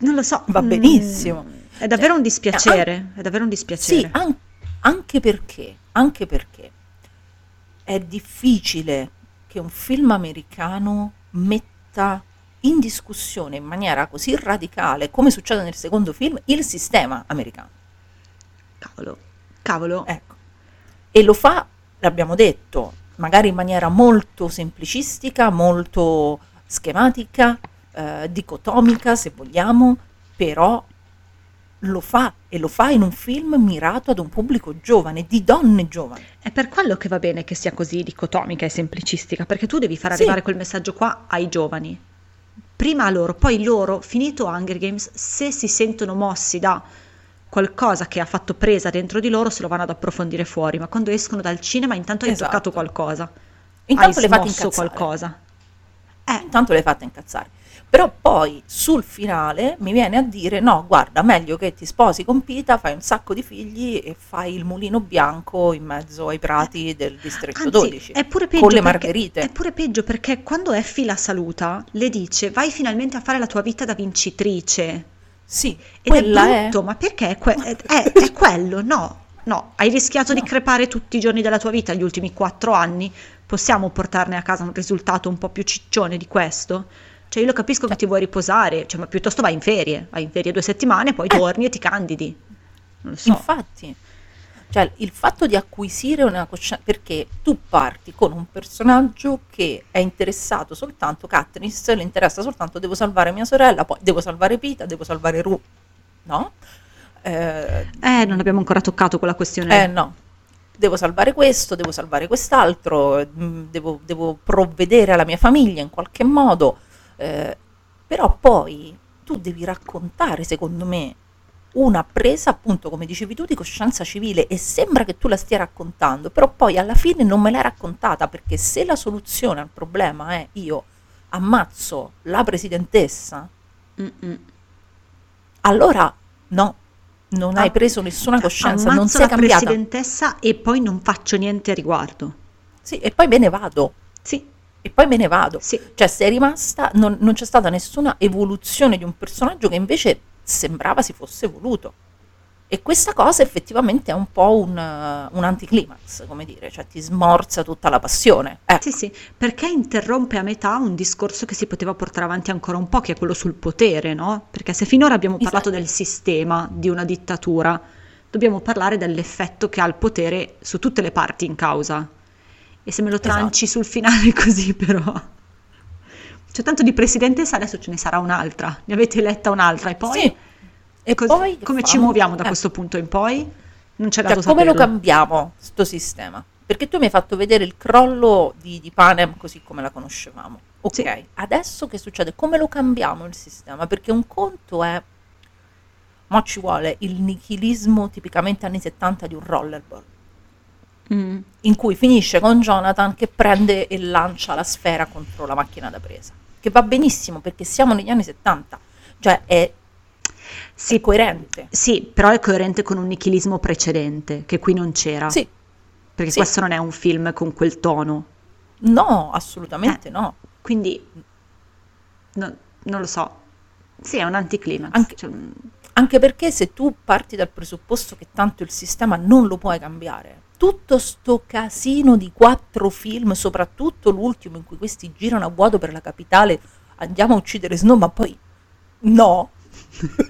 non lo so, va benissimo. Mm, è davvero cioè, un dispiacere, an- è davvero un dispiacere. Sì, an- anche perché, anche perché è difficile che un film americano metta in discussione in maniera così radicale, come succede nel secondo film, il sistema americano. Cavolo, cavolo. Ecco. E lo fa, l'abbiamo detto, magari in maniera molto semplicistica, molto schematica, eh, dicotomica se vogliamo, però lo fa, e lo fa in un film mirato ad un pubblico giovane, di donne giovani. È per quello che va bene che sia così dicotomica e semplicistica, perché tu devi far arrivare sì. quel messaggio qua ai giovani. Prima a loro, poi loro, finito Hunger Games, se si sentono mossi da qualcosa che ha fatto presa dentro di loro, se lo vanno ad approfondire fuori, ma quando escono dal cinema intanto hai esatto. toccato qualcosa, intanto hai le fate incazzare. qualcosa. Eh. Intanto le fate incazzare. Però poi sul finale mi viene a dire no, guarda, meglio che ti sposi con Peeta, fai un sacco di figli e fai il mulino bianco in mezzo ai prati del distretto Anzi, dodici, è pure peggio con le perché, margherite. È pure peggio perché quando Effie la saluta le dice vai finalmente a fare la tua vita da vincitrice. Sì, ed è brutto, è... ma perché è, que- è, è, è quello, no, no, hai rischiato no. di crepare tutti i giorni della tua vita, gli ultimi quattro anni, possiamo portarne a casa un risultato un po' più ciccione di questo? Cioè io lo capisco che ti vuoi riposare, cioè, ma piuttosto vai in ferie, vai in ferie due settimane, poi eh. torni e ti candidi. Non lo so. Infatti, cioè il fatto di acquisire una coscienza, perché tu parti con un personaggio che è interessato soltanto, Katniss le interessa soltanto, devo salvare mia sorella, poi devo salvare Peeta, devo salvare Rue, no? Eh, eh, non abbiamo ancora toccato quella questione. Eh, no. Devo salvare questo, devo salvare quest'altro, devo, devo provvedere alla mia famiglia in qualche modo. Eh, però poi tu devi raccontare, secondo me, una presa, appunto, come dicevi tu, di coscienza civile, e sembra che tu la stia raccontando, però poi alla fine non me l'hai raccontata, perché se la soluzione al problema è io ammazzo la presidentessa, Mm-mm. allora no, non ah, hai preso nessuna coscienza, non sei cambiata. Ammazzo la presidentessa e poi non faccio niente a riguardo. Sì, e poi me ne vado. Sì. E poi me ne vado, sì. Cioè se è rimasta, non, non c'è stata nessuna evoluzione di un personaggio che invece sembrava si fosse evoluto, e questa cosa effettivamente è un po' un, un anticlimax, come dire, cioè ti smorza tutta la passione. Eh. Sì, sì, perché interrompe a metà un discorso che si poteva portare avanti ancora un po', che è quello sul potere, no? Perché se finora abbiamo parlato esatto. del sistema, di una dittatura, dobbiamo parlare dell'effetto che ha il potere su tutte le parti in causa. E se me lo tranci esatto. sul finale così, però c'è tanto di presidentessa, adesso ce ne sarà un'altra, ne avete letta un'altra, e poi, sì. e cos- poi come ci muoviamo da eh. questo punto in poi? Non c'è dato cioè, saperlo. Come lo cambiamo sto sistema? Perché tu mi hai fatto vedere il crollo di, di Panem così come la conoscevamo, ok, sì. adesso che succede? Come lo cambiamo il sistema? Perché un conto è, ma ci vuole il nichilismo tipicamente anni settanta di un Rollerball, Mm. in cui finisce con Jonathan che prende e lancia la sfera contro la macchina da presa, che va benissimo perché siamo negli anni settanta, cioè è, sì, è coerente, sì, però è coerente con un nichilismo precedente che qui non c'era, sì. perché sì. questo non è un film con quel tono, no, assolutamente eh. no, quindi no, non lo so, sì, è un anticlimax anche, cioè, anche perché se tu parti dal presupposto che tanto il sistema non lo puoi cambiare, tutto sto casino di quattro film, soprattutto l'ultimo in cui questi girano a vuoto per la capitale, andiamo a uccidere Snow, ma poi no,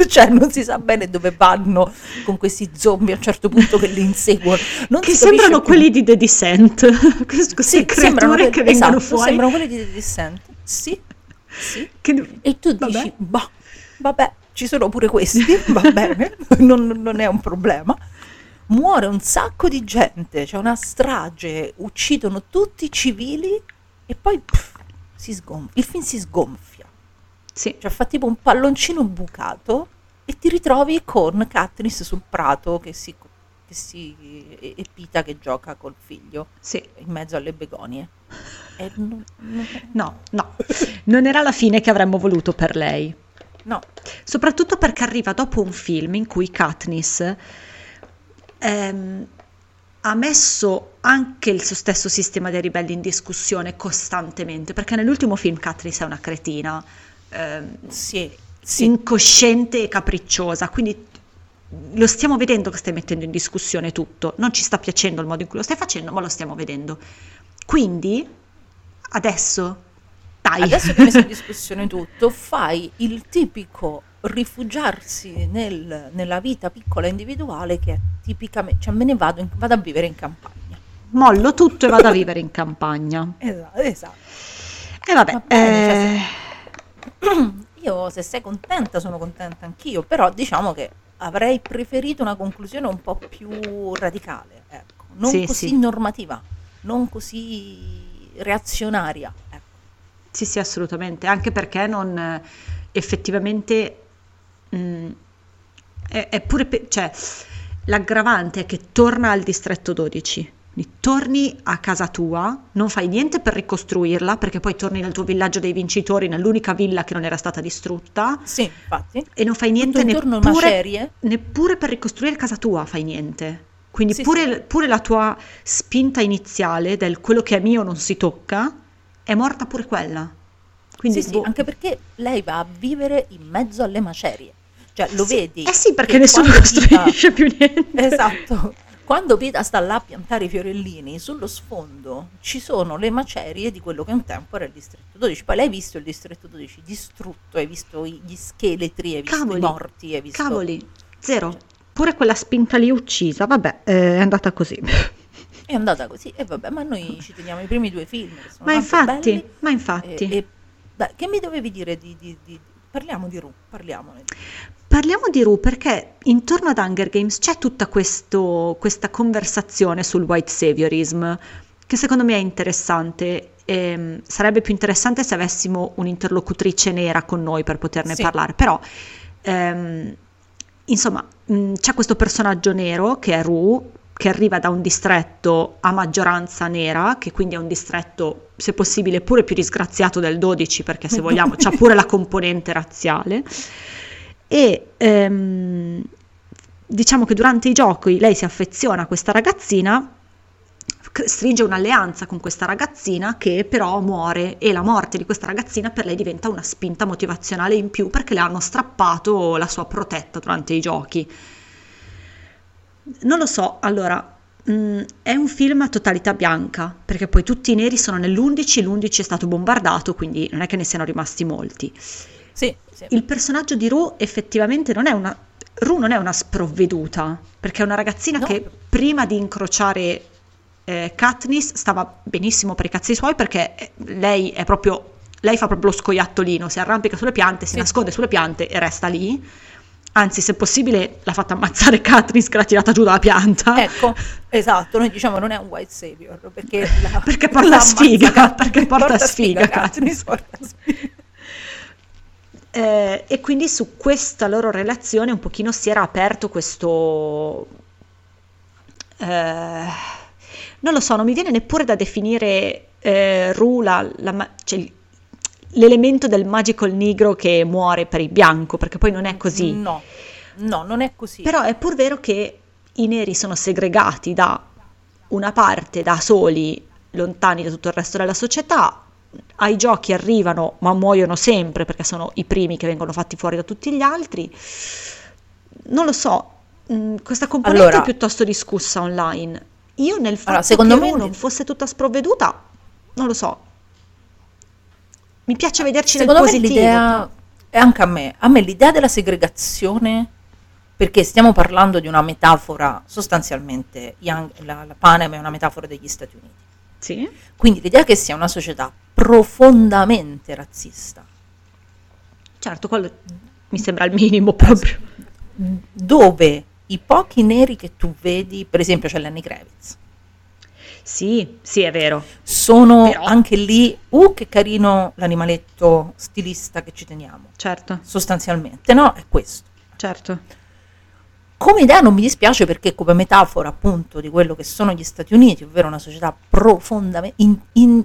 cioè non si sa bene dove vanno con questi zombie a un certo punto che li inseguono. Non che sembrano quelli più. di The Descent, queste sì, creature che vengono esatto, fuori. Sembrano quelli di The Descent, sì, sì. Che, e tu vabbè. dici, bah, vabbè, ci sono pure questi, va bene, non, non è un problema. Muore un sacco di gente, c'è cioè una strage, uccidono tutti i civili e poi pff, si sgonfia. Il film si sgonfia, sì. cioè fa tipo un palloncino bucato e ti ritrovi con Katniss sul prato che si, che si e, e Peeta che gioca col figlio sì. in mezzo alle begonie. E non, non... No, no, non era la fine che avremmo voluto per lei. No, soprattutto perché arriva dopo un film in cui Katniss Um, ha messo anche il suo stesso sistema dei ribelli in discussione costantemente, perché nell'ultimo film Katniss è una cretina, um, sì, sì. incosciente e capricciosa, quindi lo stiamo vedendo che stai mettendo in discussione tutto, non ci sta piacendo il modo in cui lo stai facendo, ma lo stiamo vedendo. Quindi adesso, dai. Adesso che hai messo in discussione tutto, fai il tipico rifugiarsi nel, nella vita piccola individuale che è tipicamente, cioè me ne vado, in, vado a vivere in campagna. Mollo tutto e vado a vivere in campagna. Esatto, esatto. E eh, vabbè. Va bene, eh... cioè, se... io se sei contenta sono contenta anch'io, però diciamo che avrei preferito una conclusione un po' più radicale, ecco. Non sì, così sì. normativa, non così reazionaria. Ecco. Sì, sì, assolutamente, anche perché non effettivamente mh, è, è pure, pe- cioè l'aggravante è che torna al distretto dodici, quindi torni a casa tua, non fai niente per ricostruirla, perché poi torni nel tuo villaggio dei vincitori, nell'unica villa che non era stata distrutta. Sì, infatti. E non fai niente neppure, neppure per ricostruire casa tua, fai niente. Quindi sì, pure, sì. pure la tua spinta iniziale del quello che è mio non si tocca, è morta pure quella. Quindi, sì, boh. sì, anche perché lei va a vivere in mezzo alle macerie. Cioè lo sì. vedi? Eh sì, perché nessuno costruisce Peeta... più niente. Esatto. Quando Peeta sta là a piantare i fiorellini, sullo sfondo ci sono le macerie di quello che un tempo era il distretto dodici. Poi l'hai visto il distretto dodici distrutto, hai visto gli scheletri, hai visto cavoli, i morti, hai visto... Cavoli, zero. Cioè, pure quella spinta lì uccisa, vabbè, è andata così. È andata così, e vabbè, ma noi ci teniamo i primi due film, che sono ma infatti, belli, ma infatti. E, e, beh, che mi dovevi dire di... di, di parliamo di Rue, parliamone. Parliamo di Rue perché intorno ad Hunger Games c'è tutta questo, questa conversazione sul white saviorism, che secondo me è interessante. E sarebbe più interessante se avessimo un'interlocutrice nera con noi per poterne sì. parlare, però... Ehm, Insomma, mh, c'è questo personaggio nero che è Rue, che arriva da un distretto a maggioranza nera, che quindi è un distretto, se possibile, pure più disgraziato del dodici, perché se vogliamo c'ha pure la componente razziale. E ehm, diciamo che durante i giochi lei si affeziona a questa ragazzina, stringe un'alleanza con questa ragazzina che però muore, e la morte di questa ragazzina per lei diventa una spinta motivazionale in più, perché le hanno strappato la sua protetta durante i giochi. Non lo so, allora, mh, è un film a totalità bianca, perché poi tutti i neri sono nell'undici, l'undici è stato bombardato, quindi non è che ne siano rimasti molti. Sì, sì. Il personaggio di Rue effettivamente non è una... Rue non è una sprovveduta, perché è una ragazzina no. che prima di incrociare... Eh, Katniss stava benissimo per i cazzi suoi, perché lei è proprio lei fa proprio lo scoiattolino, si arrampica sulle piante, si sì. nasconde sulle piante e resta lì, anzi se possibile l'ha fatta ammazzare Katniss che l'ha tirata giù dalla pianta, ecco, esatto, noi diciamo non è un white savior perché, la, perché porta sfiga Katniss, perché porta, porta sfiga, sfiga Katniss, Katniss porta sfiga. Eh, e quindi su questa loro relazione un pochino si era aperto questo eh, non lo so, non mi viene neppure da definire eh, Rue, la, la, cioè, l'elemento del magical negro che muore per il bianco, perché poi non è così. No, no, non è così. Però è pur vero che i neri sono segregati da una parte, da soli, lontani da tutto il resto della società, ai giochi arrivano ma muoiono sempre perché sono i primi che vengono fatti fuori da tutti gli altri. Non lo so, mh, questa componente allora, è piuttosto discussa online. Io nel fatto allora, secondo che me non fosse tutta sprovveduta, non lo so, mi piace vederci nel positivo. Secondo me l'idea, è anche a me, a me l'idea della segregazione, perché stiamo parlando di una metafora sostanzialmente, young, la, la Panem è una metafora degli Stati Uniti. Sì. Quindi l'idea che sia una società profondamente razzista. Certo, quello mi sembra il minimo proprio. Dove... i pochi neri che tu vedi, per esempio c'è Lenny Kravitz. Sì, sì, è vero. Sono però... anche lì, uh, che carino l'animaletto stilista che ci teniamo. Certo. Sostanzialmente, no? È questo. Certo. Come idea non mi dispiace, perché come metafora appunto di quello che sono gli Stati Uniti, ovvero una società profondamente, in, in,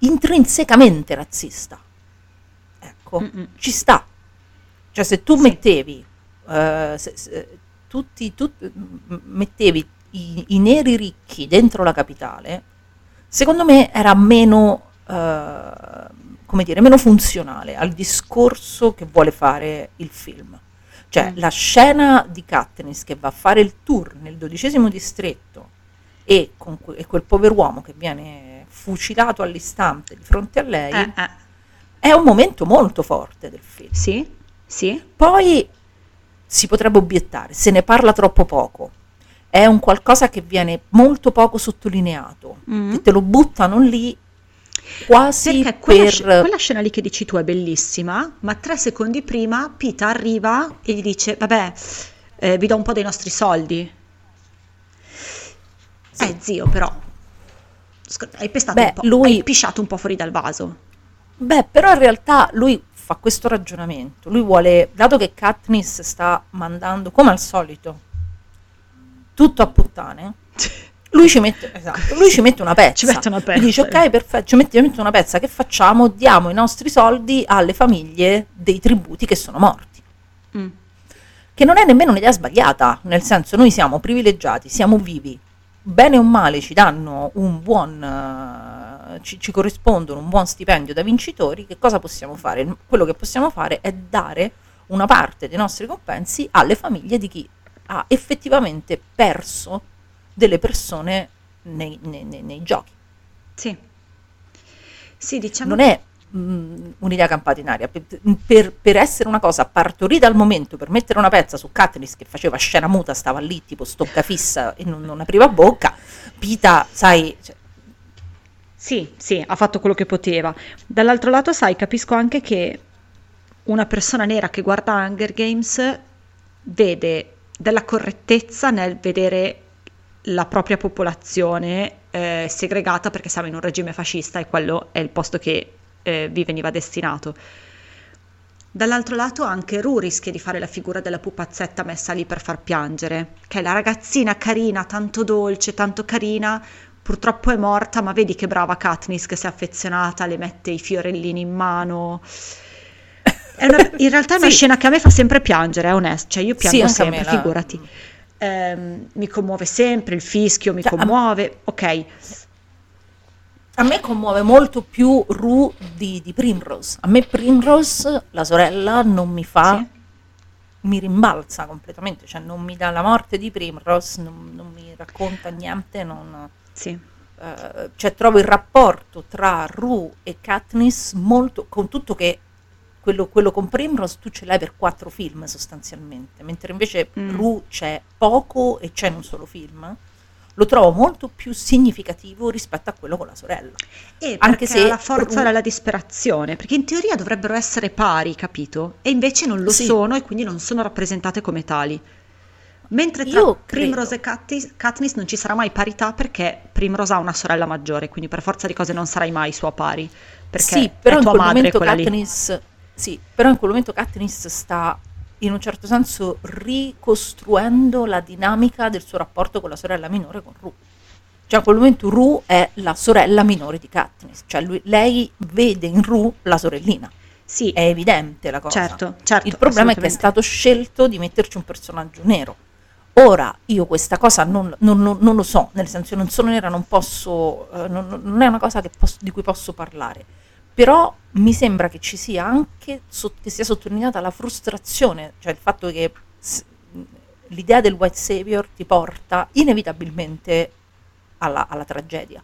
intrinsecamente razzista. Ecco, Mm-mm. ci sta. Cioè se tu sì. mettevi... Uh, se, se, tutti, tutti mettevi i, i neri ricchi dentro la capitale, secondo me era meno uh, come dire, meno funzionale al discorso che vuole fare il film. Cioè mm. la scena di Katniss che va a fare il tour nel dodicesimo distretto e, con que- e quel pover'uomo che viene fucilato all'istante di fronte a lei, eh, eh. è un momento molto forte del film. Sì, sì. Poi si potrebbe obiettare, se ne parla troppo poco, è un qualcosa che viene molto poco sottolineato, mm. che te lo buttano lì quasi perché quella, per... sc- quella scena lì che dici tu è bellissima, ma tre secondi prima Peeta arriva e gli dice vabbè, eh, vi do un po' dei nostri soldi. Sì. Eh zio, però hai pestato beh, un po', lui... hai pisciato un po' fuori dal vaso. Beh, però in realtà lui fa questo ragionamento, lui vuole, dato che Katniss sta mandando come al solito tutto a puttane, lui ci mette, esatto, lui ci mette una pezza, ci mette una pezza. Dice ok, perfetto, ci mette, ci mette una pezza, che facciamo? Diamo i nostri soldi alle famiglie dei tributi che sono morti. Mm. Che non è nemmeno un'idea sbagliata, nel senso noi siamo privilegiati, siamo vivi, bene o male ci danno un buon, uh, ci, ci corrispondono un buon stipendio da vincitori, che cosa possiamo fare? Quello che possiamo fare è dare una parte dei nostri compensi alle famiglie di chi ha effettivamente perso delle persone nei, nei, nei, nei giochi. Sì, sì, diciamo. Non è mh, un'idea campata in aria. Per, per, per essere una cosa partorita al momento, per mettere una pezza su Katniss che faceva scena muta, stava lì tipo stoccafissa e non, non apriva bocca, Peeta, sai... Cioè... Sì, sì, ha fatto quello che poteva. Dall'altro lato, sai, capisco anche che una persona nera che guarda Hunger Games vede della correttezza nel vedere la propria popolazione eh, segregata, perché siamo in un regime fascista e quello è il posto che eh, vi veniva destinato. Dall'altro lato anche Rue rischia di fare la figura della pupazzetta messa lì per far piangere, che è la ragazzina carina, tanto dolce, tanto carina, purtroppo è morta, ma vedi che brava Katniss che si è affezionata, le mette i fiorellini in mano... È una, in realtà è una sì. scena che a me fa sempre piangere, è onesto, cioè io piango sì, sempre, la... figurati, ehm, mi commuove sempre, il fischio mi cioè, commuove, a... ok. A me commuove molto più Rue di, di Primrose, a me Primrose, la sorella, non mi fa, sì. mi rimbalza completamente, cioè non mi dà la morte di Primrose, non, non mi racconta niente, non... Sì. Eh, cioè trovo il rapporto tra Rue e Katniss molto, con tutto che Quello, quello con Primrose tu ce l'hai per quattro film sostanzialmente, mentre invece mm. Rue c'è poco e c'è in un solo film, lo trovo molto più significativo rispetto a quello con la sorella. E anche se ha la forza Rue... della disperazione, perché in teoria dovrebbero essere pari, capito? E invece non lo sì. sono e quindi non sono rappresentate come tali. Mentre tra Io Primrose credo. e Katniss, Katniss non ci sarà mai parità, perché Primrose ha una sorella maggiore, quindi per forza di cose non sarai mai sua pari, perché sì, però è tua in quel madre quella Katniss... lì. Sì, però in quel momento Katniss sta in un certo senso ricostruendo la dinamica del suo rapporto con la sorella minore, con Rue. Cioè in quel momento Rue è la sorella minore di Katniss, cioè lui, lei vede in Rue la sorellina. Sì. È evidente la cosa. Certo, certo. Il problema è che è stato scelto di metterci un personaggio nero. Ora io questa cosa non, non, non, non lo so, nel senso non sono nera, non posso, eh, non, non è una cosa che posso, di cui posso parlare. Però mi sembra che ci sia anche, che sia sottolineata la frustrazione, cioè il fatto che l'idea del white savior ti porta inevitabilmente alla, alla tragedia.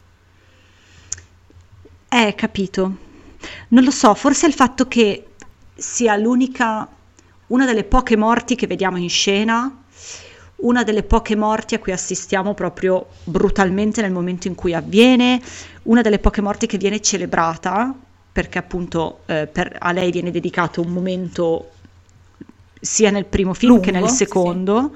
Eh, capito. Non lo so, forse il fatto che sia l'unica, una delle poche morti che vediamo in scena, una delle poche morti a cui assistiamo proprio brutalmente nel momento in cui avviene, una delle poche morti che viene celebrata, perché appunto eh, per, a lei viene dedicato un momento sia nel primo film lungo, che nel secondo,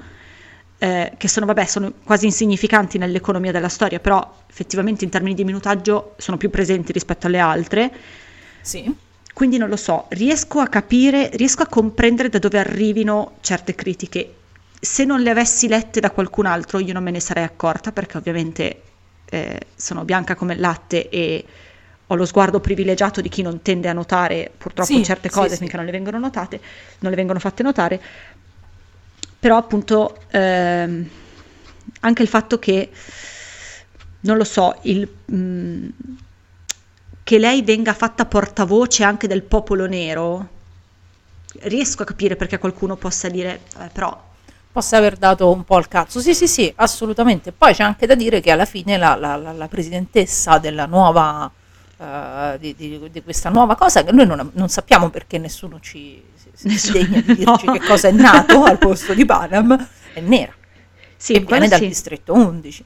sì. eh, che sono, vabbè, sono quasi insignificanti nell'economia della storia, però effettivamente in termini di minutaggio sono più presenti rispetto alle altre. Sì. Quindi non lo so, riesco a capire, riesco a comprendere da dove arrivino certe critiche. Se non le avessi lette da qualcun altro io non me ne sarei accorta, perché ovviamente eh, sono bianca come il latte e... ho lo sguardo privilegiato di chi non tende a notare purtroppo sì, certe cose sì, finché sì. non le vengono notate, non le vengono fatte notare, però appunto ehm, anche il fatto che, non lo so, il, mh, che lei venga fatta portavoce anche del popolo nero, riesco a capire perché qualcuno possa dire, eh, però possa aver dato un po' al cazzo. Sì, sì, sì, assolutamente. Poi c'è anche da dire che alla fine la, la, la, la presidentessa della nuova, uh, di, di, di questa nuova cosa, che noi non, non sappiamo perché nessuno ci si, nessuno, si degna di dirci no. che cosa è nato al posto di Panem, è nera. Sì, e viene dal sì. distretto undici.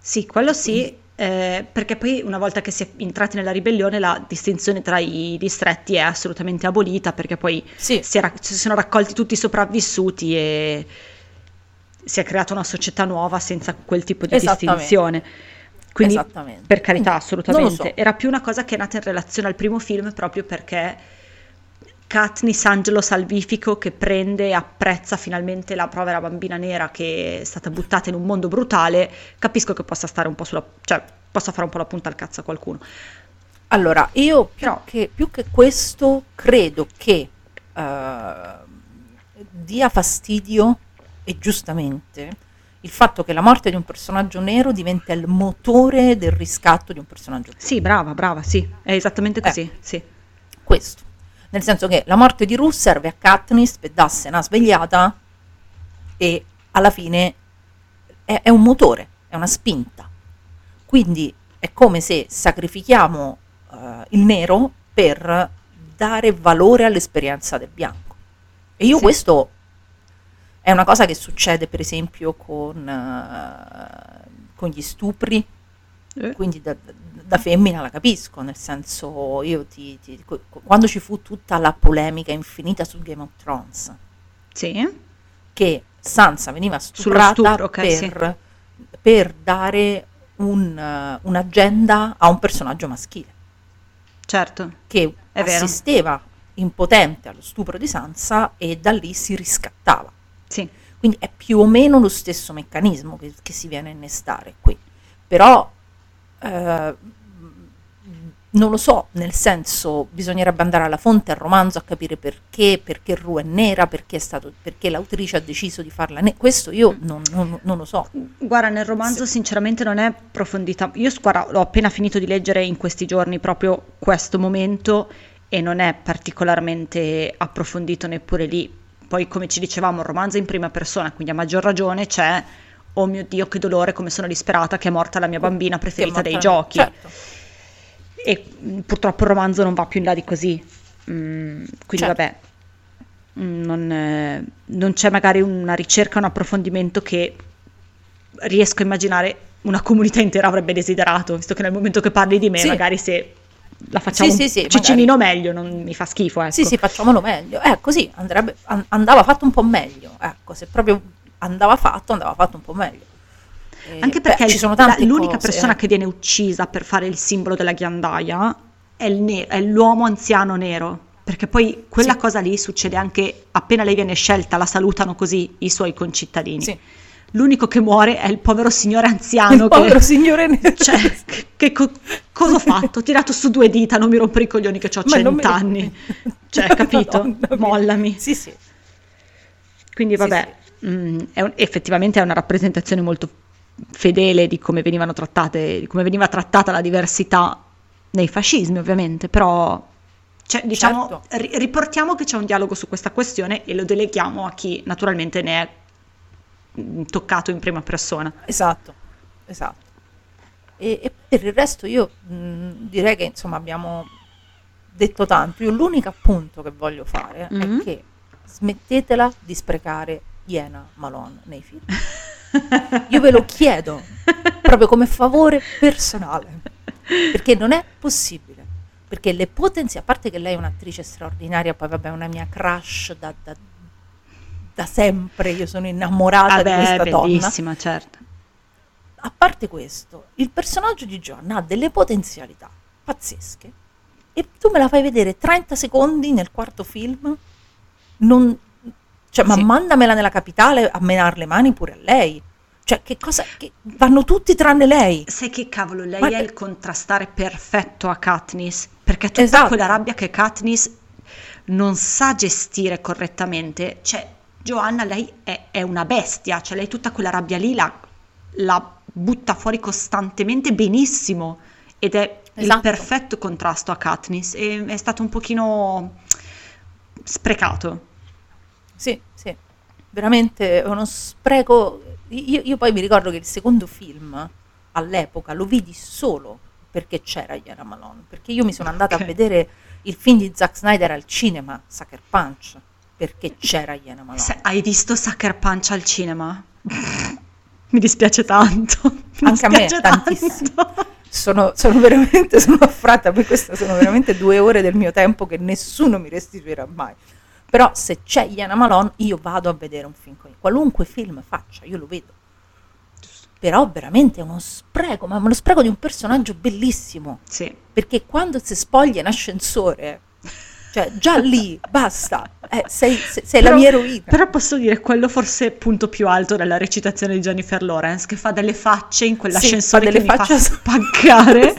Sì, quello sì, eh, perché poi una volta che si è entrati nella ribellione la distinzione tra i distretti è assolutamente abolita, perché poi sì. si, era, si sono raccolti tutti i sopravvissuti e si è creata una società nuova senza quel tipo di distinzione. Quindi, per carità, assolutamente. So. Era più una cosa che è nata in relazione al primo film, proprio perché Katniss, angelo salvifico che prende e apprezza finalmente la povera bambina nera che è stata buttata in un mondo brutale, capisco che possa stare un po' sulla, cioè possa fare un po' la punta al cazzo a qualcuno. Allora, io più, Però, che, più che questo credo che uh, dia fastidio, e giustamente, il fatto che la morte di un personaggio nero diventa il motore del riscatto di un personaggio nero. Sì, brava, brava, sì, è esattamente così, eh, sì. Questo. Nel senso che la morte di Rue serve a Katniss per darsi una svegliata, e alla fine è, è un motore, è una spinta. Quindi è come se sacrifichiamo uh, il nero per dare valore all'esperienza del bianco. E io sì. questo è una cosa che succede per esempio con, uh, con gli stupri, eh. quindi da, da femmina la capisco, nel senso io ti, ti quando ci fu tutta la polemica infinita su Game of Thrones, sì, che Sansa veniva stuprata stupro, okay, per, sì. per dare un, uh, un'agenda a un personaggio maschile, certo, che è assisteva vero. impotente allo stupro di Sansa e da lì si riscattava, sì. quindi è più o meno lo stesso meccanismo che, che si viene a innestare qui, però uh, non lo so, nel senso, bisognerebbe andare alla fonte, al romanzo, a capire perché, perché Rue è nera, perché, è stato, perché l'autrice ha deciso di farla nera. Questo io non, non, non lo so. Guarda, nel romanzo sì. sinceramente non è approfondita. Io guarda, l'ho appena finito di leggere in questi giorni, proprio questo momento, e non è particolarmente approfondito neppure lì. Poi, come ci dicevamo, il romanzo è in prima persona, quindi a maggior ragione c'è, oh mio Dio, che dolore, come sono disperata, che è morta la mia bambina preferita dei giochi. Certo. E purtroppo il romanzo non va più in là di così, mm, quindi certo. vabbè, non, eh, non c'è magari una ricerca, un approfondimento che riesco a immaginare una comunità intera avrebbe desiderato, visto che nel momento che parli di me sì. magari se la facciamo sì, un sì, sì, cicinino magari. meglio, non mi fa schifo, ecco. Sì, sì, facciamolo meglio, eh, così andrebbe, and- andava fatto un po' meglio, ecco, se proprio andava fatto, andava fatto un po' meglio. Eh, Anche perché beh, ci sono tante la, l'unica cose, persona eh. che viene uccisa per fare il simbolo della ghiandaia è, il ne- è l'uomo anziano nero, perché poi quella sì. cosa lì succede anche appena lei viene scelta, la salutano così i suoi concittadini. Sì. L'unico che muore è il povero signore anziano. Il che, povero signore nero. Cioè, che, che co- cosa ho fatto? Ho tirato su due dita, non mi rompo i coglioni che ho cent'anni. Mi... Cioè, capito? Madonna, Mollami. Sì, sì. Quindi vabbè, sì, sì. Mh, è un, effettivamente è una rappresentazione molto fedele di come venivano trattate, di come veniva trattata la diversità nei fascismi, ovviamente, però cioè, diciamo certo. ri- riportiamo che c'è un dialogo su questa questione e lo deleghiamo a chi naturalmente ne è toccato in prima persona. Esatto, esatto. E, e per il resto io mh, direi che insomma abbiamo detto tanto. Io l'unico appunto che voglio fare mm-hmm. è che smettetela di sprecare Jena Malone nei film. Io ve lo chiedo proprio come favore personale, perché non è possibile, perché le potenze, a parte che lei è un'attrice straordinaria, poi vabbè è una mia crush da, da, da sempre, io sono innamorata vabbè, di questa donna, bellissima, certo. A parte questo, il personaggio di Joan ha delle potenzialità pazzesche e tu me la fai vedere trenta secondi nel quarto film, non... Cioè, ma sì. mandamela nella capitale a menar le mani pure a lei. Cioè, che cosa... Che vanno tutti tranne lei. Sai che cavolo, lei ma... è il contrastare perfetto a Katniss, perché tutta esatto. quella rabbia che Katniss non sa gestire correttamente, cioè, Joanna, lei è, è una bestia, cioè, lei tutta quella rabbia lì la, la butta fuori costantemente benissimo, ed è esatto. il perfetto contrasto a Katniss, e è stato un pochino sprecato. Sì, sì, veramente uno spreco. Io, io poi mi ricordo che il secondo film all'epoca lo vidi solo perché c'era Jena Malone, perché io mi sono andata okay. a vedere il film di Zack Snyder al cinema, Sucker Punch, perché c'era Jena Malone. Se hai visto Sucker Punch al cinema? Mi dispiace tanto. Mi Anche dispiace a me tanto. tantissimo. Sono, sono veramente, sono affrata per questo, sono veramente due ore del mio tempo che nessuno mi restituirà mai. Però se c'è Jena Malone io vado a vedere un film con lui. Qualunque film faccia, io lo vedo. Però veramente è uno spreco, ma uno spreco di un personaggio bellissimo. Sì. Perché quando si spoglia in ascensore, cioè già lì, basta, eh, sei, sei, sei però, la mia eroina. Però posso dire, quello forse è il punto più alto della recitazione di Jennifer Lawrence, che fa delle facce in quell'ascensore sì, che mi facce... fa spaccare,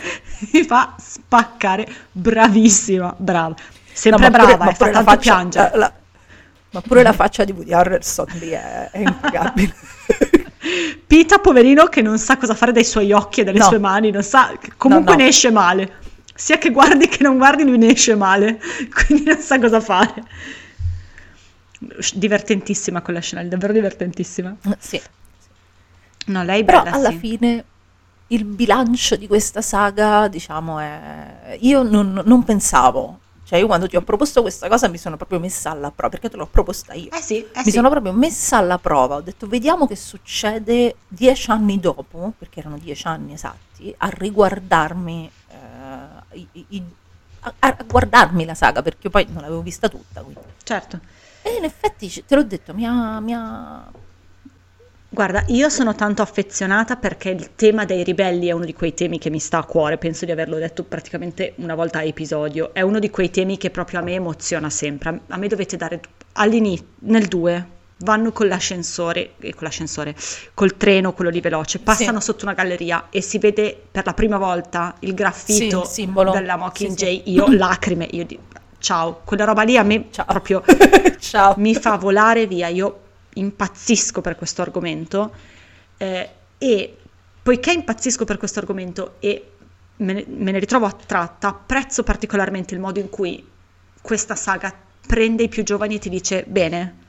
mi fa spaccare, bravissima, brava. Sempre no, ma brava, è fa tanto faccia, piangere. La, la, ma pure la faccia di Woody Harrelson lì è, è impagabile. Peeta, poverino, che non sa cosa fare dai suoi occhi e dalle no. sue mani, non sa, comunque no, no. ne esce male. Sia che guardi che non guardi, lui ne esce male, quindi non sa cosa fare. Divertentissima quella scena, davvero divertentissima. Sì. No, lei però bella, alla sì. fine il bilancio di questa saga, diciamo, è... io non, non pensavo, cioè io quando ti ho proposto questa cosa mi sono proprio messa alla prova, perché te l'ho proposta io. Eh sì, eh mi sì. sono proprio messa alla prova, ho detto vediamo che succede dieci anni dopo, perché erano dieci anni esatti, a riguardarmi... I, i, a, a guardarmi la saga, perché poi non l'avevo vista tutta, quindi. Certo. E in effetti te l'ho detto, mia, mia... guarda, io sono tanto affezionata perché il tema dei ribelli è uno di quei temi che mi sta a cuore, penso di averlo detto praticamente una volta a episodio, è uno di quei temi che proprio a me emoziona sempre, a me dovete dare all'inizio, nel due vanno con l'ascensore, eh, con l'ascensore, col treno, quello lì veloce, passano sì. sotto una galleria e si vede per la prima volta il graffito sì, il della Mockingjay, sì, sì. io lacrime, io dico, ciao, quella roba lì a me ciao. proprio ciao. mi fa volare via, io impazzisco per questo argomento eh, e poiché impazzisco per questo argomento e me ne, me ne ritrovo attratta, apprezzo particolarmente il modo in cui questa saga prende i più giovani e ti dice bene,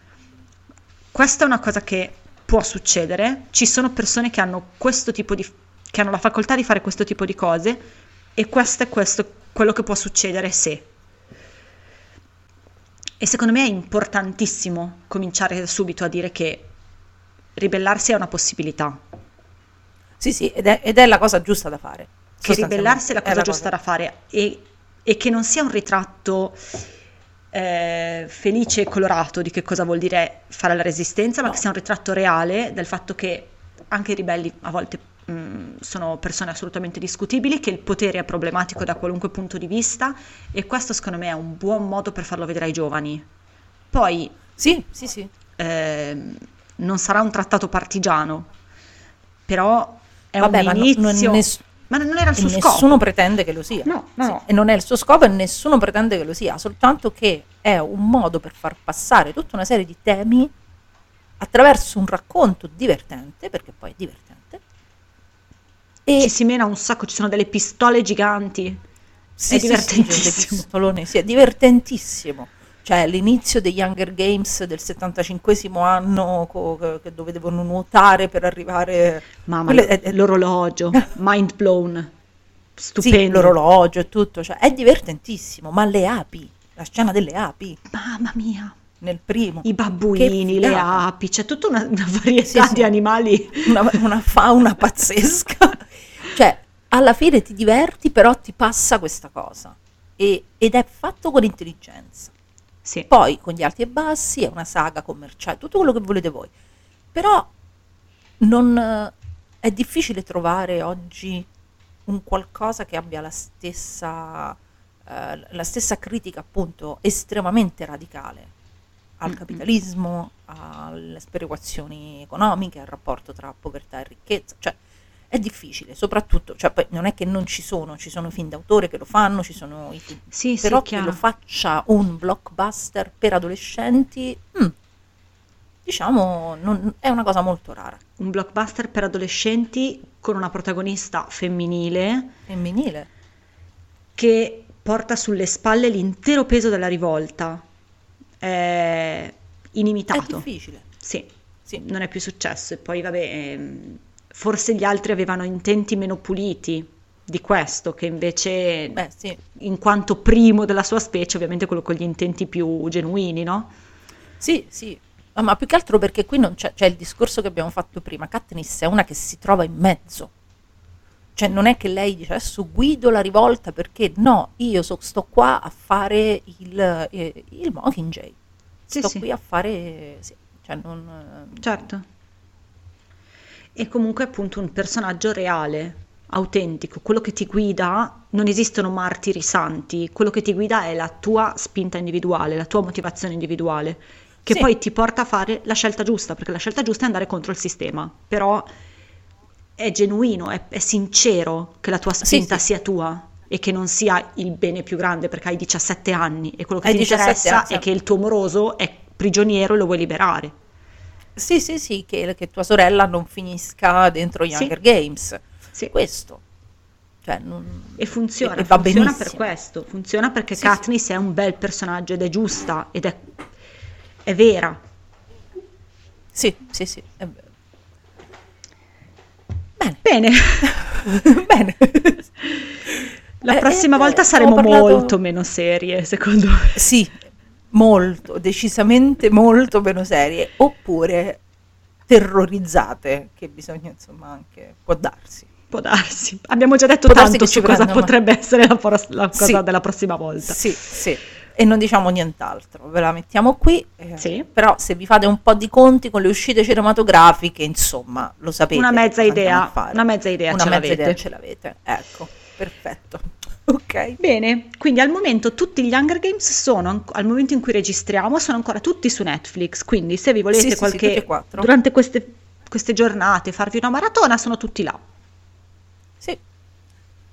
questa è una cosa che può succedere, ci sono persone che hanno questo tipo di, che hanno la facoltà di fare questo tipo di cose e questo è questo, quello che può succedere se. E secondo me è importantissimo cominciare subito a dire che ribellarsi è una possibilità. Sì, sì, ed è, ed è la cosa giusta da fare. Che ribellarsi è la cosa è la giusta cosa. da fare e, e che non sia un ritratto... Eh, felice e colorato di che cosa vuol dire fare la resistenza, ma no. che sia un ritratto reale del fatto che anche i ribelli a volte mh, sono persone assolutamente discutibili, che il potere è problematico da qualunque punto di vista e questo secondo me è un buon modo per farlo vedere ai giovani. Poi sì, sì, sì. Eh, non sarà un trattato partigiano, però è Vabbè, un inizio... Ma no, non ness- Ma non era il suo scopo. Nessuno pretende che lo sia. No, no, sì. no. E non è il suo scopo e nessuno pretende che lo sia, soltanto che è un modo per far passare tutta una serie di temi attraverso un racconto divertente, perché poi è divertente. E ci si mena un sacco, ci sono delle pistole giganti. Sì, è sì, divertentissimo. Sì, sì, è divertentissimo. Cioè l'inizio degli Hunger Games del settantacinquesimo anno co- che dove devono nuotare per arrivare... Mamma mia, è, è... l'orologio, mind blown, stupendo. Sì, l'orologio e tutto, cioè, è divertentissimo, ma le api, la scena delle api. Mamma mia. Nel primo. I babbuini, le api, c'è tutta una, una varietà sì, sì. di animali. Una, una fauna pazzesca. Cioè alla fine ti diverti però ti passa questa cosa e, ed è fatto con intelligenza. Sì. Poi con gli alti e bassi, è una saga commerciale, tutto quello che volete voi, però non è difficile trovare oggi un qualcosa che abbia la stessa eh, la stessa critica appunto estremamente radicale al capitalismo, alle sperequazioni economiche, al rapporto tra povertà e ricchezza, cioè è difficile, soprattutto, cioè poi non è che non ci sono, ci sono film d'autore che lo fanno, ci sono i film, sì, però sì, che chiaro. Lo faccia un blockbuster per adolescenti, mh, diciamo, non, è una cosa molto rara. Un blockbuster per adolescenti con una protagonista femminile, femminile, che porta sulle spalle l'intero peso della rivolta, è inimitato. È difficile. sì, sì, non è più successo. E poi vabbè, ehm, forse gli altri avevano intenti meno puliti di questo, che invece, beh, sì, in quanto primo della sua specie, ovviamente quello con gli intenti più genuini, no? Sì, sì. No, ma più che altro perché qui non c'è, cioè, il discorso che abbiamo fatto prima, Katniss è una che si trova in mezzo, cioè non è che lei dice adesso guido la rivolta perché no, io so, sto qua a fare il, eh, il Mockingjay, sto sì, qui sì. a fare, sì, cioè non... Certo, e comunque appunto un personaggio reale, autentico, quello che ti guida, non esistono martiri santi, quello che ti guida è la tua spinta individuale, la tua motivazione individuale, che sì, poi ti porta a fare la scelta giusta, perché la scelta giusta è andare contro il sistema, però è genuino, è, è sincero che la tua spinta sì, sì. sia tua e che non sia il bene più grande, perché hai diciassette anni e quello che hai ti interessa anni. È che il tuo moroso è prigioniero e lo vuoi liberare. Sì, sì, sì, che, che tua sorella non finisca dentro gli sì. Hunger Games, sì. questo. Cioè, non... E funziona, e, e funziona benissimo. Per questo, funziona perché sì, Katniss sì. è un bel personaggio ed è giusta ed è... È vera. Sì, sì, sì, è vero. Bene. Bene. Bene. La prossima eh, volta eh, saremo parlato... molto meno serie, secondo me. Sì, molto, decisamente molto meno serie, oppure terrorizzate, che bisogna insomma anche, può darsi. Può darsi. Abbiamo già detto può tanto su cosa prendo, potrebbe ma... essere la, por- la cosa sì. della prossima volta. Sì, sì. E non diciamo nient'altro, ve la mettiamo qui, eh, sì. però se vi fate un po' di conti con le uscite cinematografiche, insomma, lo sapete. Una mezza idea, una mezza idea, una ce, mezza l'avete. idea ce l'avete. Ecco, perfetto. Ok. Bene, quindi al momento tutti gli Hunger Games sono, al momento in cui registriamo, sono ancora tutti su Netflix, quindi se vi volete sì, qualche, sì, sì, durante queste, queste giornate farvi una maratona, sono tutti là. Sì,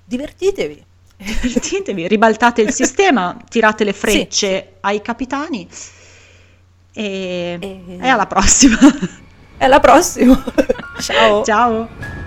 divertitevi. Divertitevi, ribaltate il sistema, tirate le frecce sì. ai capitani e... e... e alla prossima. Alla prossima. Ciao. Ciao.